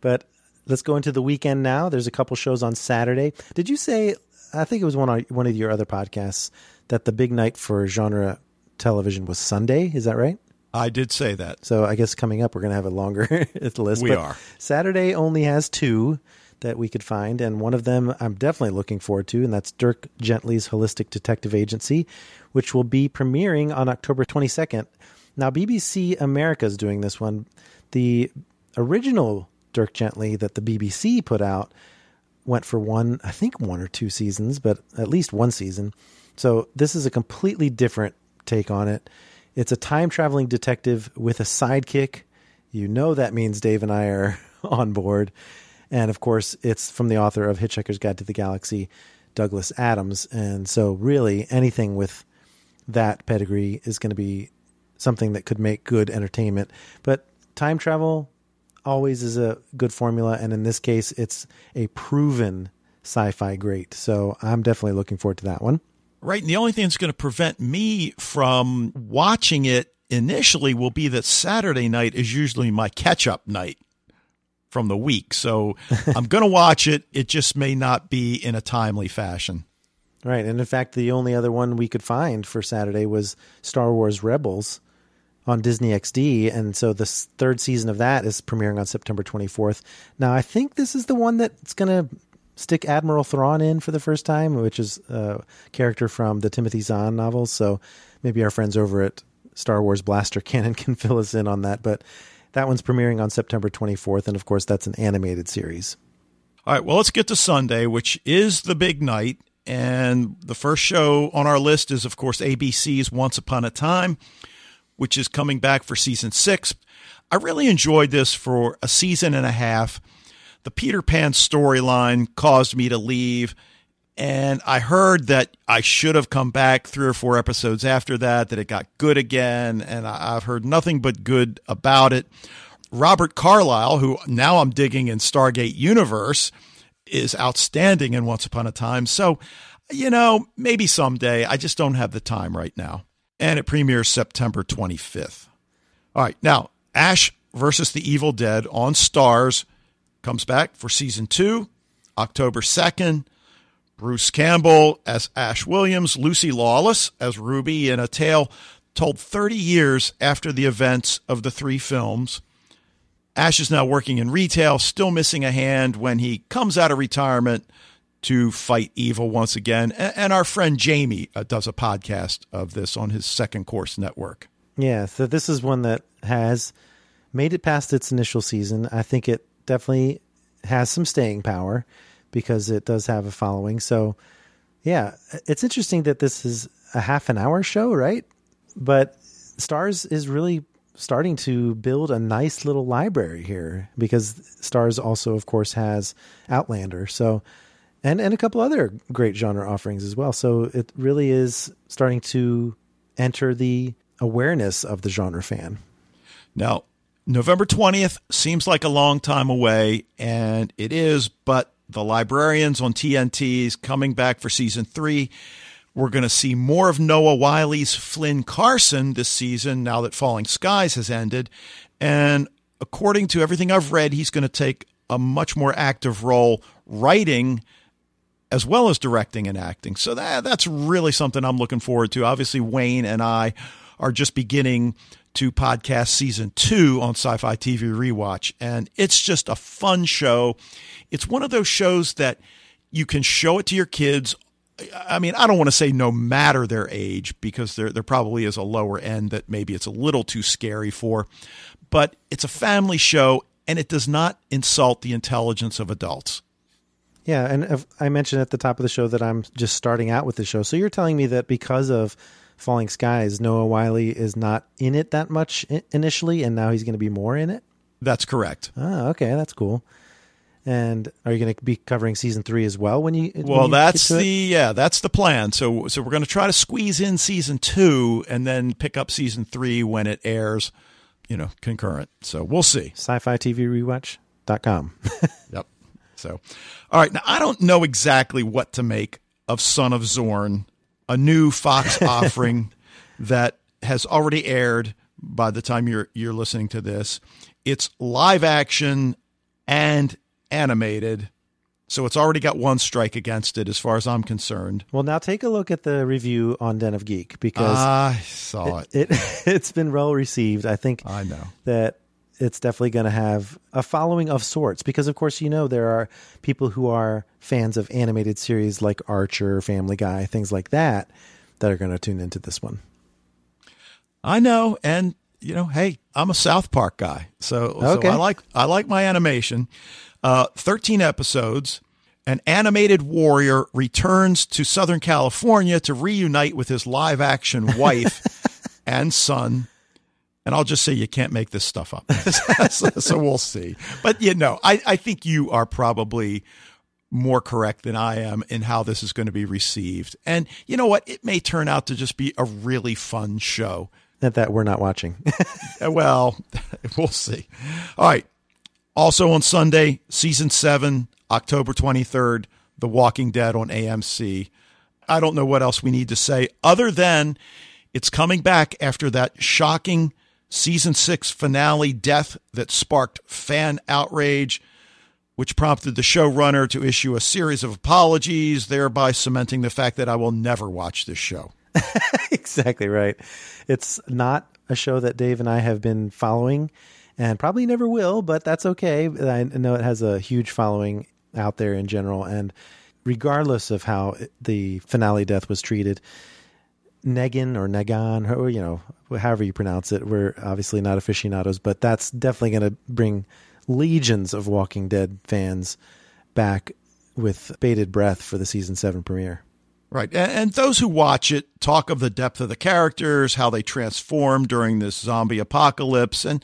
But let's go into the weekend now. There's a couple shows on Saturday. Did you say, I think it was one of your other podcasts, that the big night for genre television was Sunday? Is that right? I did say that. So I guess coming up, we're going to have a longer list. We are. Saturday only has 2. that we could find, and one of them I'm definitely looking forward to, and that's Dirk Gently's Holistic Detective Agency, which will be premiering on October 22nd. Now, BBC America is doing this one. The original Dirk Gently that the BBC put out went for one or two seasons, but at least one season. So this is a completely different take on it. It's a time-traveling detective with a sidekick. You know that means Dave and I are on board. And, of course, it's from the author of Hitchhiker's Guide to the Galaxy, Douglas Adams. And so really anything with that pedigree is going to be something that could make good entertainment. But time travel always is a good formula. And in this case, it's a proven sci-fi great. So I'm definitely looking forward to that one. Right. And the only thing that's going to prevent me from watching it initially will be that Saturday night is usually my catch-up night from the week. So I'm going to watch it. It just may not be in a timely fashion. Right. And in fact, the only other one we could find for Saturday was Star Wars Rebels on Disney XD. And so the third season of that is premiering on September 24th. Now, I think this is the one that's going to stick Admiral Thrawn in for the first time, which is a character from the Timothy Zahn novels. So maybe our friends over at Star Wars Blaster Cannon can fill us in on that. But that one's premiering on September 24th, and, of course, that's an animated series. All right, well, let's get to Sunday, which is the big night, and the first show on our list is, of course, ABC's Once Upon a Time, which is coming back for Season 6. I really enjoyed this for a season and a half. The Peter Pan storyline caused me to leave, and I heard that I should have come back 3 or 4 episodes after that, that it got good again, and I've heard nothing but good about it. Robert Carlyle, who now I'm digging in Stargate Universe, is outstanding in Once Upon a Time. So, you know, maybe someday. I just don't have the time right now. And it premieres September 25th. All right, now, Ash versus the Evil Dead on Starz comes back for Season 2, October 2nd. Bruce Campbell as Ash Williams, Lucy Lawless as Ruby in a tale told 30 years after the events of the 3 films. Ash is now working in retail, still missing a hand when he comes out of retirement to fight evil once again. And our friend Jamie does a podcast of this on his Second Course Network. Yeah, so this is one that has made it past its initial season. I think it definitely has some staying power, because it does have a following. So, yeah, it's interesting that this is a half an hour show, right? But Starz is really starting to build a nice little library here, because Starz also, of course, has Outlander. So, and a couple other great genre offerings as well. So it really is starting to enter the awareness of the genre fan. Now, November 20th seems like a long time away, and it is, but The Librarians on TNT is coming back for Season 3. We're going to see more of Noah Wiley's Flynn Carson this season now that Falling Skies has ended. And according to everything I've read, he's going to take a much more active role writing as well as directing and acting. So that's really something I'm looking forward to. Obviously, Wayne and I are just beginning to podcast Season 2 on Sci-Fi TV Rewatch. And it's just a fun show. It's one of those shows that you can show it to your kids. I mean, I don't want to say no matter their age, because there probably is a lower end that maybe it's a little too scary for. But it's a family show, and it does not insult the intelligence of adults. Yeah, and I mentioned at the top of the show that I'm just starting out with the show. So you're telling me that because of Falling Skies, Noah Wiley is not in it that much initially, and now he's going to be more in it? That's correct. Oh, okay. That's cool. And are you going to be covering Season 3 as well when you that's the plan. So we're going to try to squeeze in Season 2 and then pick up Season 3 when it airs, concurrent. So we'll see. Sci-Fi TV Rewatch.com. Yep. So, all right. Now, I don't know exactly what to make of Son of Zorn, a new Fox offering that has already aired by the time you're listening to this. It's live action and animated, so it's already got one strike against it as far as I'm concerned. Well, now take a look at the review on Den of Geek, because I saw it. It's been well received. I think I know that it's definitely going to have a following of sorts because, of course, you know, there are people who are fans of animated series like Archer, Family Guy, things like that, that are going to tune into this one. I know. And, you know, hey, I'm a South Park guy. So I like my animation. 13 episodes. An animated warrior returns to Southern California to reunite with his live action wife and son. And I'll just say you can't make this stuff up. So we'll see. But, you know, I think you are probably more correct than I am in how this is going to be received. And you know what? It may turn out to just be a really fun show. That we're not watching. Well, we'll see. All right. Also on Sunday, season 7, October 23rd, The Walking Dead on AMC. I don't know what else we need to say other than it's coming back after that shocking season 6 finale death that sparked fan outrage, which prompted the showrunner to issue a series of apologies, thereby cementing the fact that I will never watch this show. Exactly right. It's not a show that Dave and I have been following and probably never will, but that's okay. I know it has a huge following out there in general. And regardless of how the finale death was treated, Negan, or, you know, however you pronounce it, we're obviously not aficionados, but that's definitely going to bring legions of Walking Dead fans back with bated breath for the season 7 premiere. Right. And those who watch it talk of the depth of the characters, how they transform during this zombie apocalypse. And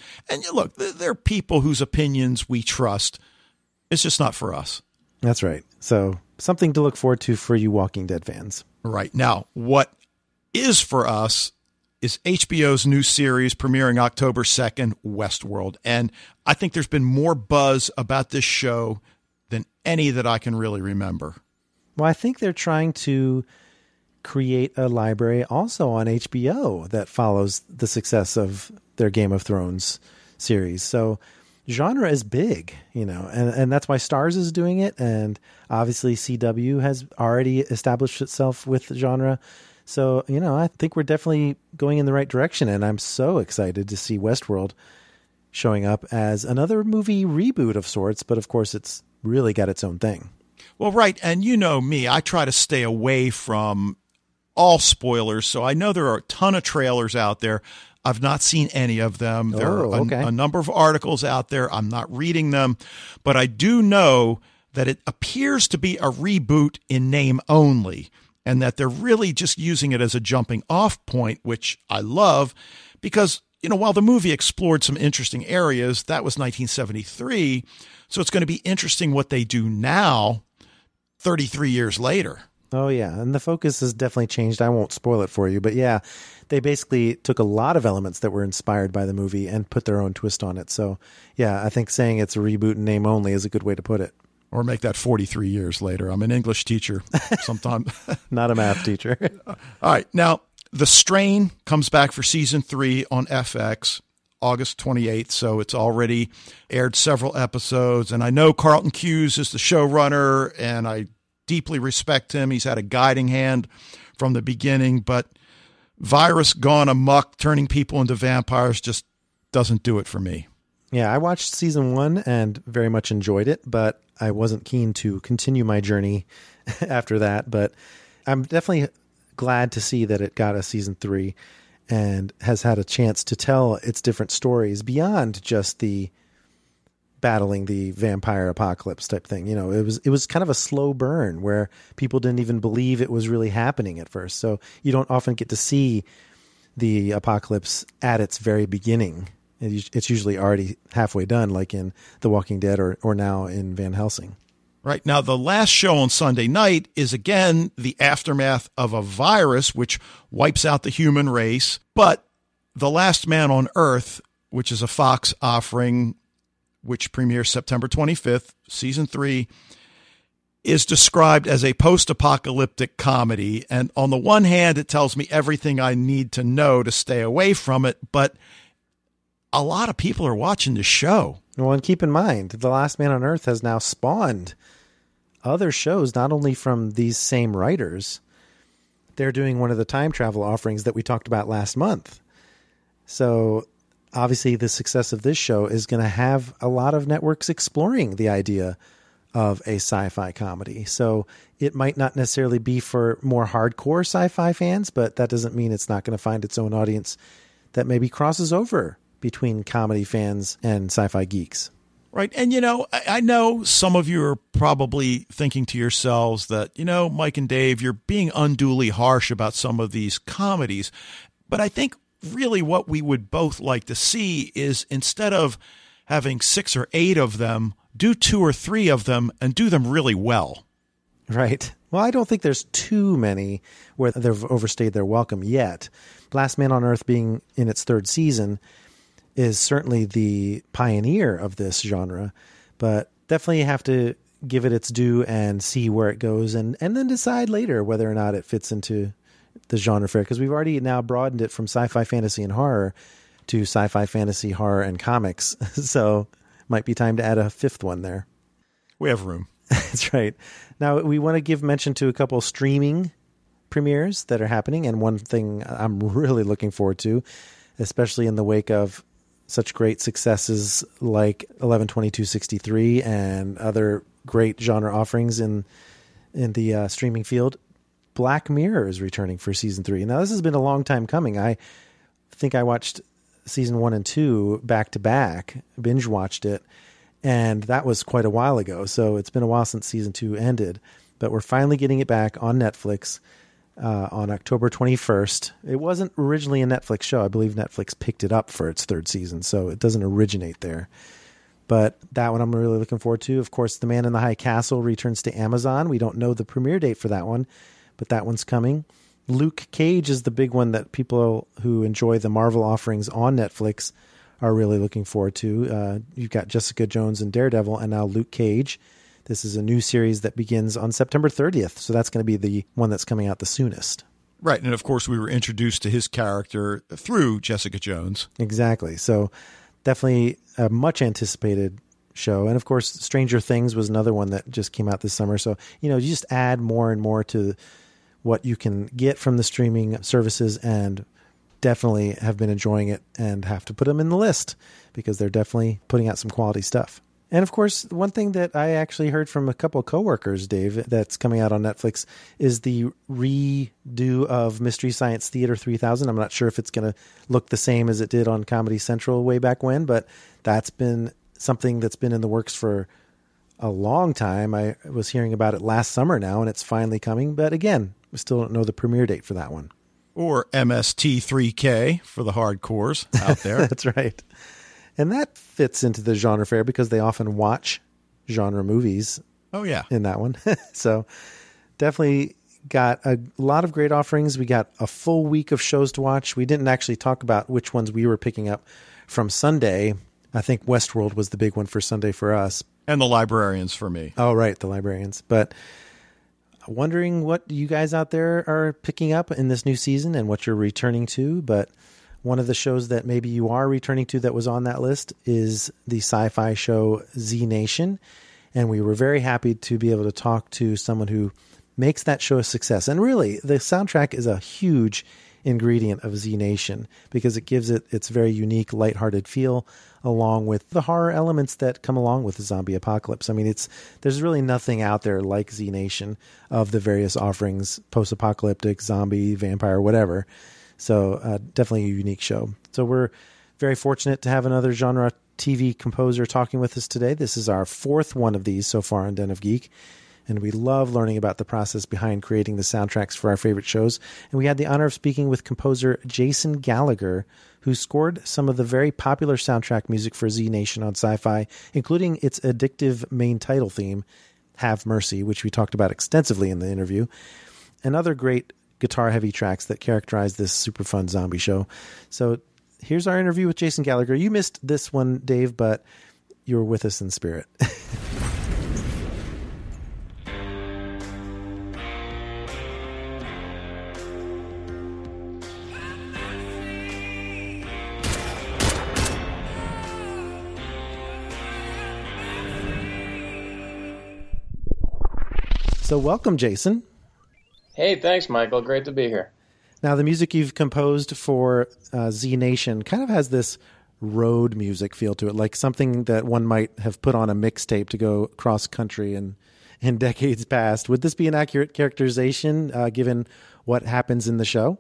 look, they're people whose opinions we trust. It's just not for us. That's right. So something to look forward to for you Walking Dead fans. Right. Now, what is for us is HBO's new series premiering October 2nd, Westworld. And I think there's been more buzz about this show than any that I can really remember. Well, I think they're trying to create a library also on HBO that follows the success of their Game of Thrones series. So genre is big, you know, and that's why Starz is doing it. And obviously CW has already established itself with genre. So, you know, I think we're definitely going in the right direction, and I'm so excited to see Westworld showing up as another movie reboot of sorts, but of course it's really got its own thing. Well, right, and you know me, I try to stay away from all spoilers, so I know there are a ton of trailers out there. I've not seen any of them. There are a number of articles out there. I'm not reading them, but I do know that it appears to be a reboot in name only, and that they're really just using it as a jumping off point, which I love because, you know, while the movie explored some interesting areas, that was 1973. So it's going to be interesting what they do now, 33 years later. Oh, yeah. And the focus has definitely changed. I won't spoil it for you. But yeah, they basically took a lot of elements that were inspired by the movie and put their own twist on it. So, yeah, I think saying it's a reboot in name only is a good way to put it. Or make that 43 years later. I'm an English teacher sometimes. Not a math teacher. All right. Now, The Strain comes back for season 3 on FX, August 28th. So it's already aired several episodes. And I know Carlton Cuse is the showrunner, and I deeply respect him. He's had a guiding hand from the beginning. But virus gone amok, turning people into vampires, just doesn't do it for me. Yeah, I watched season 1 and very much enjoyed it, but I wasn't keen to continue my journey after that. But I'm definitely glad to see that it got a season 3 and has had a chance to tell its different stories beyond just the battling the vampire apocalypse type thing. You know, it was kind of a slow burn where people didn't even believe it was really happening at first. So you don't often get to see the apocalypse at its very beginning. It's usually already halfway done, like in The Walking Dead or now in Van Helsing. Right. Now, the last show on Sunday night is, again, the aftermath of a virus which wipes out the human race. But The Last Man on Earth, which is a Fox offering, which premieres September 25th, season 3, is described as a post-apocalyptic comedy. And on the one hand, it tells me everything I need to know to stay away from it, but a lot of people are watching this show. Well, and keep in mind, The Last Man on Earth has now spawned other shows, not only from these same writers. They're doing one of the time travel offerings that we talked about last month. So obviously the success of this show is going to have a lot of networks exploring the idea of a sci-fi comedy. So it might not necessarily be for more hardcore sci-fi fans, but that doesn't mean it's not going to find its own audience that maybe crosses over between comedy fans and sci-fi geeks. Right. And, you know, I know some of you are probably thinking to yourselves that, you know, Mike and Dave, you're being unduly harsh about some of these comedies. But I think really what we would both like to see is, instead of having 6 or 8 of them, do 2 or 3 of them and do them really well. Right. Well, I don't think there's too many where they've overstayed their welcome yet. Last Man on Earth, being in its 3rd season, is certainly the pioneer of this genre, but definitely have to give it its due and see where it goes, and then decide later whether or not it fits into the genre fair, because we've already now broadened it from sci-fi, fantasy, and horror to sci-fi, fantasy, horror, and comics. So might be time to add a 5th one there. We have room. That's right. Now, we want to give mention to a couple streaming premieres that are happening, and one thing I'm really looking forward to, especially in the wake of such great successes like 11/22/63 and other great genre offerings in the streaming field. Black Mirror is returning for season 3. Now, this has been a long time coming. I think I watched season 1 and 2 back to back, binge watched it, and that was quite a while ago. So it's been a while since season 2 ended, but we're finally getting it back on Netflix on October 21st. It wasn't originally a Netflix show. I believe Netflix picked it up for its 3rd season, so it doesn't originate there. But that one I'm really looking forward to. Of course, The Man in the High Castle returns to Amazon. We don't know the premiere date for that one, but that one's coming. Luke Cage is the big one that people who enjoy the Marvel offerings on Netflix are really looking forward to. You've got Jessica Jones and Daredevil, and now Luke Cage. This is a new series that begins on September 30th. So that's going to be the one that's coming out the soonest. Right. And of course, we were introduced to his character through Jessica Jones. Exactly. So definitely a much anticipated show. And of course, Stranger Things was another one that just came out this summer. So, you know, you just add more and more to what you can get from the streaming services, and definitely have been enjoying it and have to put them in the list because they're definitely putting out some quality stuff. And of course, one thing that I actually heard from a couple of coworkers, Dave, that's coming out on Netflix is the redo of Mystery Science Theater 3000. I'm not sure if it's going to look the same as it did on Comedy Central way back when, but that's been something that's been in the works for a long time. I was hearing about it last summer now, and it's finally coming. But again, we still don't know the premiere date for that one. Or MST3K for the hardcores out there. That's right. And that fits into the genre fair because they often watch genre movies. Oh, yeah. In that one. So definitely got a lot of great offerings. We got a full week of shows to watch. We didn't actually talk about which ones we were picking up from Sunday. I think Westworld was the big one for Sunday for us. And The Librarians for me. Oh, right. The Librarians. But wondering what you guys out there are picking up in this new season and what you're returning to. But one of the shows that maybe you are returning to that was on that list is the sci-fi show Z Nation. And we were very happy to be able to talk to someone who makes that show a success. And really, the soundtrack is a huge ingredient of Z Nation because it gives it its very unique, lighthearted feel, along with the horror elements that come along with the zombie apocalypse. I mean, there's really nothing out there like Z Nation of the various offerings, post-apocalyptic, zombie, vampire, whatever. So definitely a unique show. So we're very fortunate to have another genre TV composer talking with us today. This is our 4th one of these so far on Den of Geek. And we love learning about the process behind creating the soundtracks for our favorite shows. And we had the honor of speaking with composer Jason Gallagher, who scored some of the very popular soundtrack music for Z Nation on Sci-Fi, including its addictive main title theme, Have Mercy, which we talked about extensively in the interview, and other great guitar-heavy tracks that characterize this super fun zombie show. So here's our interview with Jason Gallagher. You missed this one, Dave, but you were with us in spirit. So welcome, Jason. Hey, thanks, Michael. Great to be here. Now, the music you've composed for Z Nation kind of has this road music feel to it, like something that one might have put on a mixtape to go cross country in decades past. Would this be an accurate characterization given what happens in the show?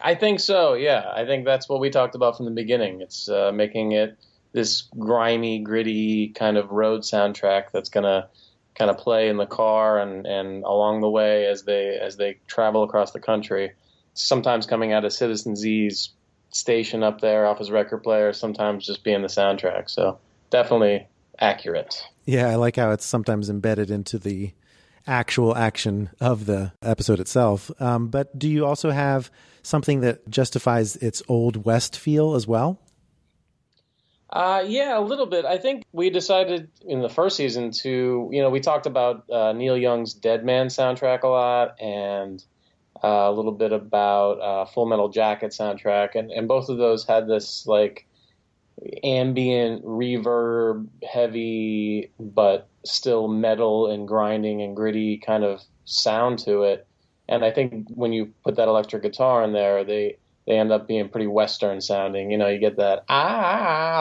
I think so, yeah. I think that's what we talked about from the beginning. It's making it this grimy, gritty kind of road soundtrack that's going to kind of play in the car and along the way as they travel across the country, sometimes coming out of Citizen Z's station up there off his record player, sometimes just being the soundtrack. So definitely accurate. Yeah, I like how it's sometimes embedded into the actual action of the episode itself. But do you also have something that justifies its Old West feel as well? Yeah, a little bit. I think we decided in the first season to, we talked about Neil Young's Dead Man soundtrack a lot, and a little bit about Full Metal Jacket soundtrack. And both of those had this like ambient, reverb, heavy, but still metal and grinding and gritty kind of sound to it. And I think when you put that electric guitar in there, they end up being pretty Western sounding. You get that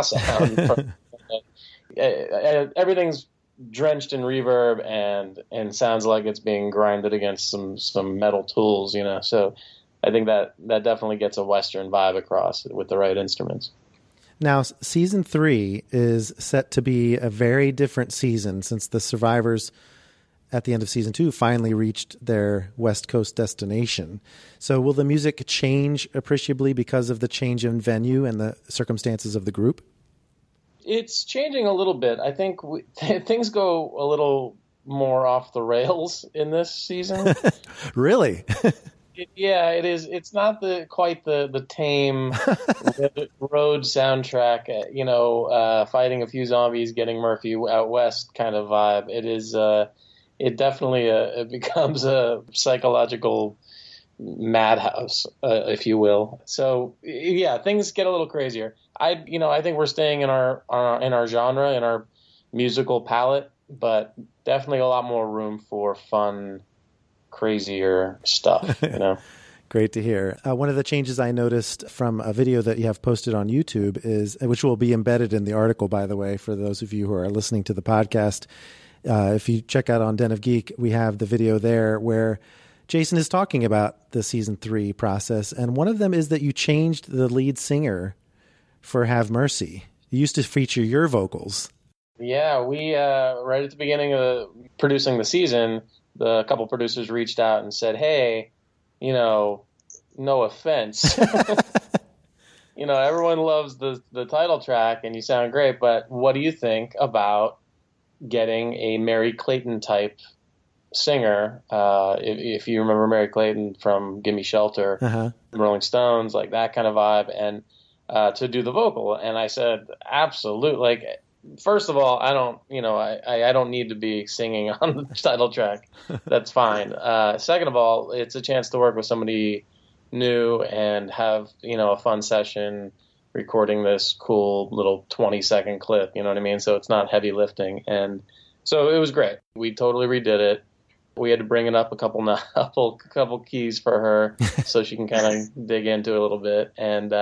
sound. From everything's drenched in reverb and sounds like it's being grinded against some metal tools. So I think that definitely gets a Western vibe across with the right instruments. Now, season 3 is set to be a very different season, since the survivors at the end of season 2 finally reached their West Coast destination. So will the music change appreciably because of the change in venue and the circumstances of the group? It's changing a little bit. I think things go a little more off the rails in this season. Really? Yeah, it is. It's not quite the tame road soundtrack, fighting a few zombies, getting Murphy out west kind of vibe. It is. It definitely it becomes a psychological madhouse, if you will. So yeah, things get a little crazier. I think we're staying in our genre, in our musical palette, but definitely a lot more room for fun, crazier stuff. Great to hear. One of the changes I noticed from a video that you have posted on YouTube is, which will be embedded in the article, by the way, for those of you who are listening to the podcast, if you check out on Den of Geek, we have the video there where Jason is talking about the season 3 process. And one of them is that you changed the lead singer for Have Mercy. You used to feature your vocals. Yeah, we, right at the beginning of producing the season, a couple producers reached out and said, hey, no offense. Everyone loves the title track and you sound great, but what do you think about getting a Mary Clayton type singer? If you remember Mary Clayton from Gimme Shelter, Rolling Stones, like that kind of vibe, and to do the vocal. And I said, absolutely. Like, first of all, I don't, I don't need to be singing on the title track. That's fine. Second of all, it's a chance to work with somebody new and have, a fun session recording this cool little 20-second clip. You know what I mean? So it's not heavy lifting. And so it was great. We totally redid it. We had to bring it up a couple keys for her so she can kind of dig into it a little bit. And,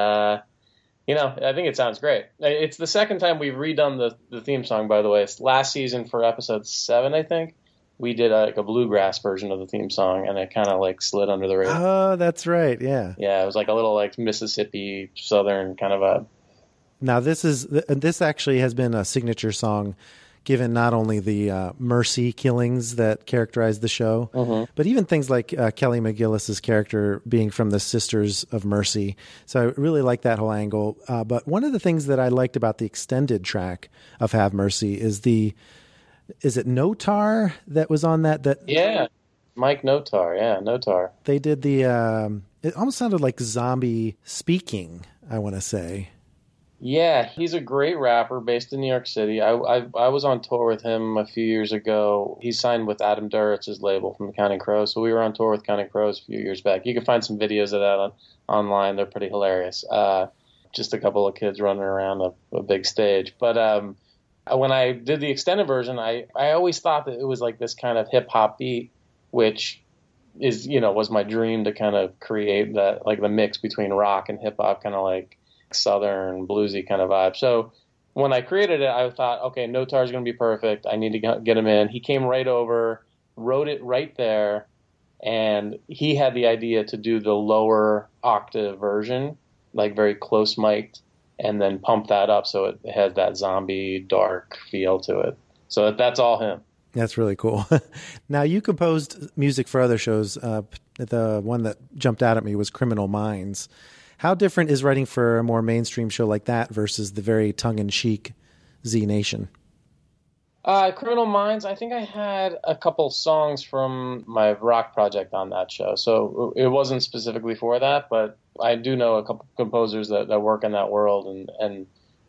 I think it sounds great. It's the second time we've redone the theme song, by the way. It's last season for episode 7, I think. We did a bluegrass version of the theme song, and it kind of like slid under the radar. Oh, that's right. Yeah. Yeah, it was like a little like Mississippi Southern kind of vibe. Now, this actually has been a signature song, given not only the mercy killings that characterize the show, but even things like Kelly McGillis's character being from the Sisters of Mercy. So I really like that whole angle. But one of the things that I liked about the extended track of Have Mercy is is it Notar that was on that? Yeah, Mike Notar. Yeah, Notar. They did it almost sounded like zombie speaking, I want to say. Yeah, he's a great rapper based in New York City. I was on tour with him a few years ago. He signed with Adam Duritz's label from Counting Crows, so we were on tour with Counting Crows a few years back. You can find some videos of that online. They're pretty hilarious. Just a couple of kids running around a big stage. But when I did the extended version, I always thought that it was like this kind of hip-hop beat, which is was my dream to kind of create that, like the mix between rock and hip-hop, kind of like southern, bluesy kind of vibe. So when I created it, I thought, okay, Notar's going to be perfect. I need to get him in. He came right over, wrote it right there, and he had the idea to do the lower octave version, like very close mic'd, and then pump that up so it has that zombie dark feel to it. So that's all him. That's really cool. Now, you composed music for other shows. The one that jumped out at me was Criminal Minds. How different is writing for a more mainstream show like that versus the very tongue-in-cheek Z Nation? Criminal Minds, I think I had a couple songs from my rock project on that show. So it wasn't specifically for that, but I do know a couple composers that work in that world. And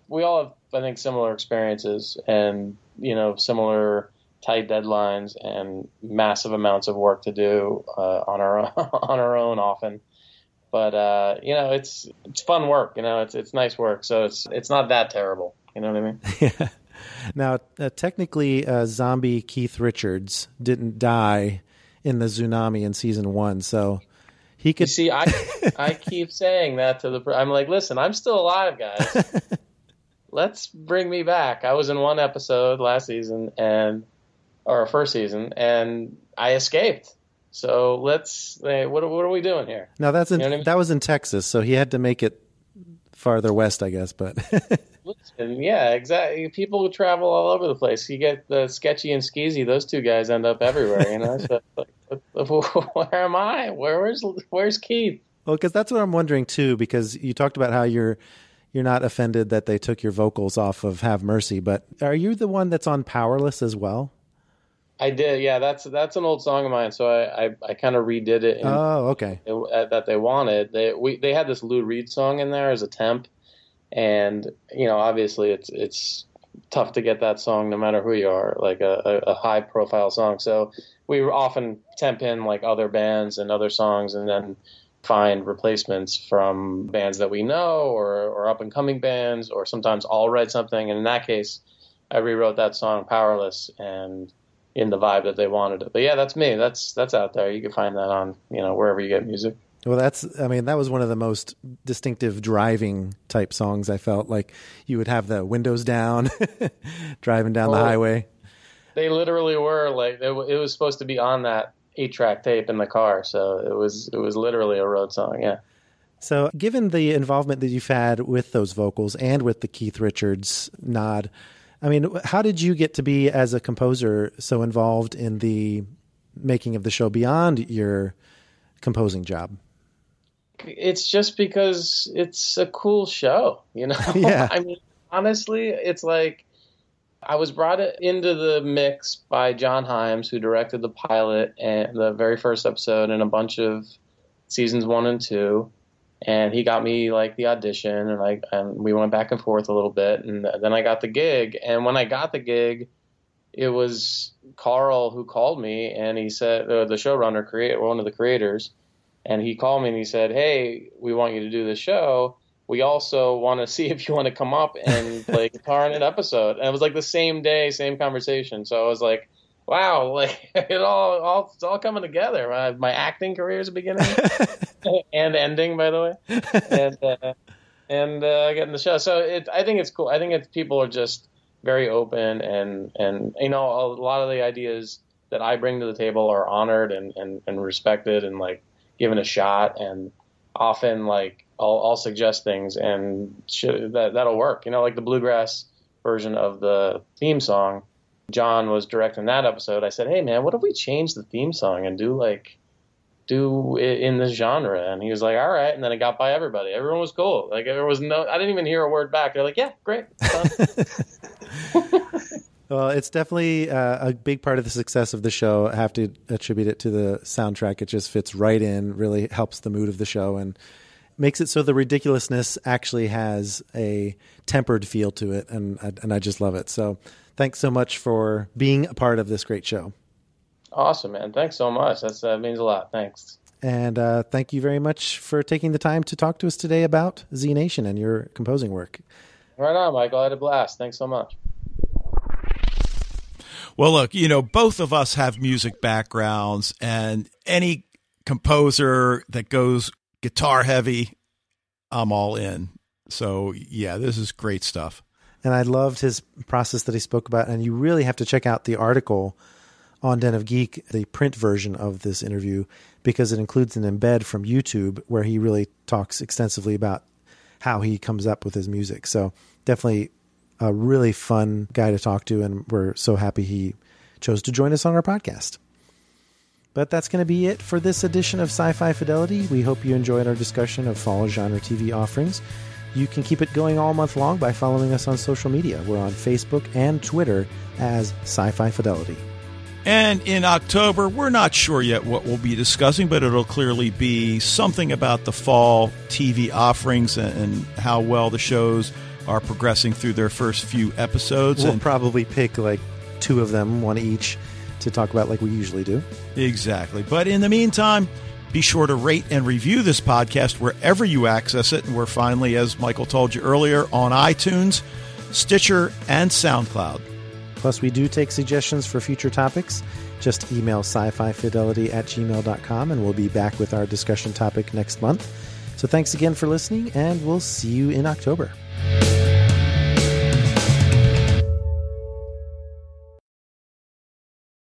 we all have, I think, similar experiences and, you know, similar tight deadlines and massive amounts of work to do on our own often. But, you know, it's fun work, you know, it's nice work. So it's not that terrible. You know what I mean? Yeah. Now, technically, zombie Keith Richards didn't die in the tsunami in season 1. So he could... You see, I keep saying that to I'm like, listen, I'm still alive, guys. Let's bring me back. I was in one episode last season or first season, and I escaped. So what are we doing here? Now that's you know what I mean? That was in Texas, so he had to make it farther west, I guess. But listen, yeah, exactly. People who travel all over the place. You get the Sketchy and Skeezy; those two guys end up everywhere. You know, so where am I? Where's Keith? Well, because that's what I'm wondering too. Because you talked about how you're not offended that they took your vocals off of "Have Mercy," but are you the one that's on "Powerless" as well? I did, yeah. That's an old song of mine, so I kind of redid it. Oh, okay. That they wanted. They had this Lou Reed song in there as a temp, and you know, obviously, it's tough to get that song no matter who you are, like a high profile song. So we often temp in like other bands and other songs, and then find replacements from bands that we know or up and coming bands, or sometimes I'll write something. And in that case, I rewrote that song "Powerless" and in the vibe that they wanted it. But yeah, that's me. That's out there. You can find that on, you know, wherever you get music. Well, that was one of the most distinctive driving type songs. I felt like you would have the windows down driving down the highway. They literally were like, it was supposed to be on that 8-track tape in the car. So it was literally a road song. Yeah. So given the involvement that you've had with those vocals and with the Keith Richards nod, I mean, how did you get to be, as a composer, so involved in the making of the show beyond your composing job? It's just because it's a cool show, you know? Yeah. I mean, honestly, it's like I was brought into the mix by John Himes, who directed the pilot and the very first episode and a bunch of seasons 1 and 2. And he got me like the audition, and we went back and forth a little bit, and then I got the gig. And when I got the gig, it was Carl who called me, and he said, the showrunner, one of the creators, and he called me and he said, "Hey, we want you to do this show. We also want to see if you want to come up and play guitar in an episode." And it was like the same day, same conversation. So I was like, wow, like it's all coming together. My acting career is beginning and ending, by the way, and getting the show. So I think it's cool. I think people are just very open, and you know, a lot of the ideas that I bring to the table are honored and respected and like given a shot. And often, like I'll suggest things and that'll work. You know, like the bluegrass version of the theme song. John was directing that episode. I said, "Hey man, what if we change the theme song and do it in this genre?" And he was like, "All right." And then it got by everybody. Everyone was cool. Like there was I didn't even hear a word back. They're like, "Yeah, great." It's done. Well, it's definitely a big part of the success of the show. I have to attribute it to the soundtrack. It just fits right in, really helps the mood of the show and makes it so the ridiculousness actually has a tempered feel to it. And I just love it. So thanks so much for being a part of this great show. Awesome, man. Thanks so much. That means a lot. Thanks. And thank you very much for taking the time to talk to us today about Z Nation and your composing work. Right on, Michael. I had a blast. Thanks so much. Well, look, you know, both of us have music backgrounds, and any composer that goes guitar heavy, I'm all in. So, yeah, this is great stuff. And I loved his process that he spoke about. And you really have to check out the article on Den of Geek, the print version of this interview, because it includes an embed from YouTube where he really talks extensively about how he comes up with his music. So definitely a really fun guy to talk to. And we're so happy he chose to join us on our podcast. But that's going to be it for this edition of Sci-Fi Fidelity. We hope you enjoyed our discussion of fall genre TV offerings. You can keep it going all month long by following us on social media. We're on Facebook and Twitter as Sci-Fi Fidelity. And in October, we're not sure yet what we'll be discussing, but it'll clearly be something about the fall TV offerings and how well the shows are progressing through their first few episodes. We'll probably pick like two of them, one each, to talk about like we usually do. Exactly. But in the meantime, be sure to rate and review this podcast wherever you access it. And we're finally, as Michael told you earlier, on iTunes, Stitcher, and SoundCloud. Plus, we do take suggestions for future topics. Just email scififidelity@gmail.com, and we'll be back with our discussion topic next month. So thanks again for listening, and we'll see you in October.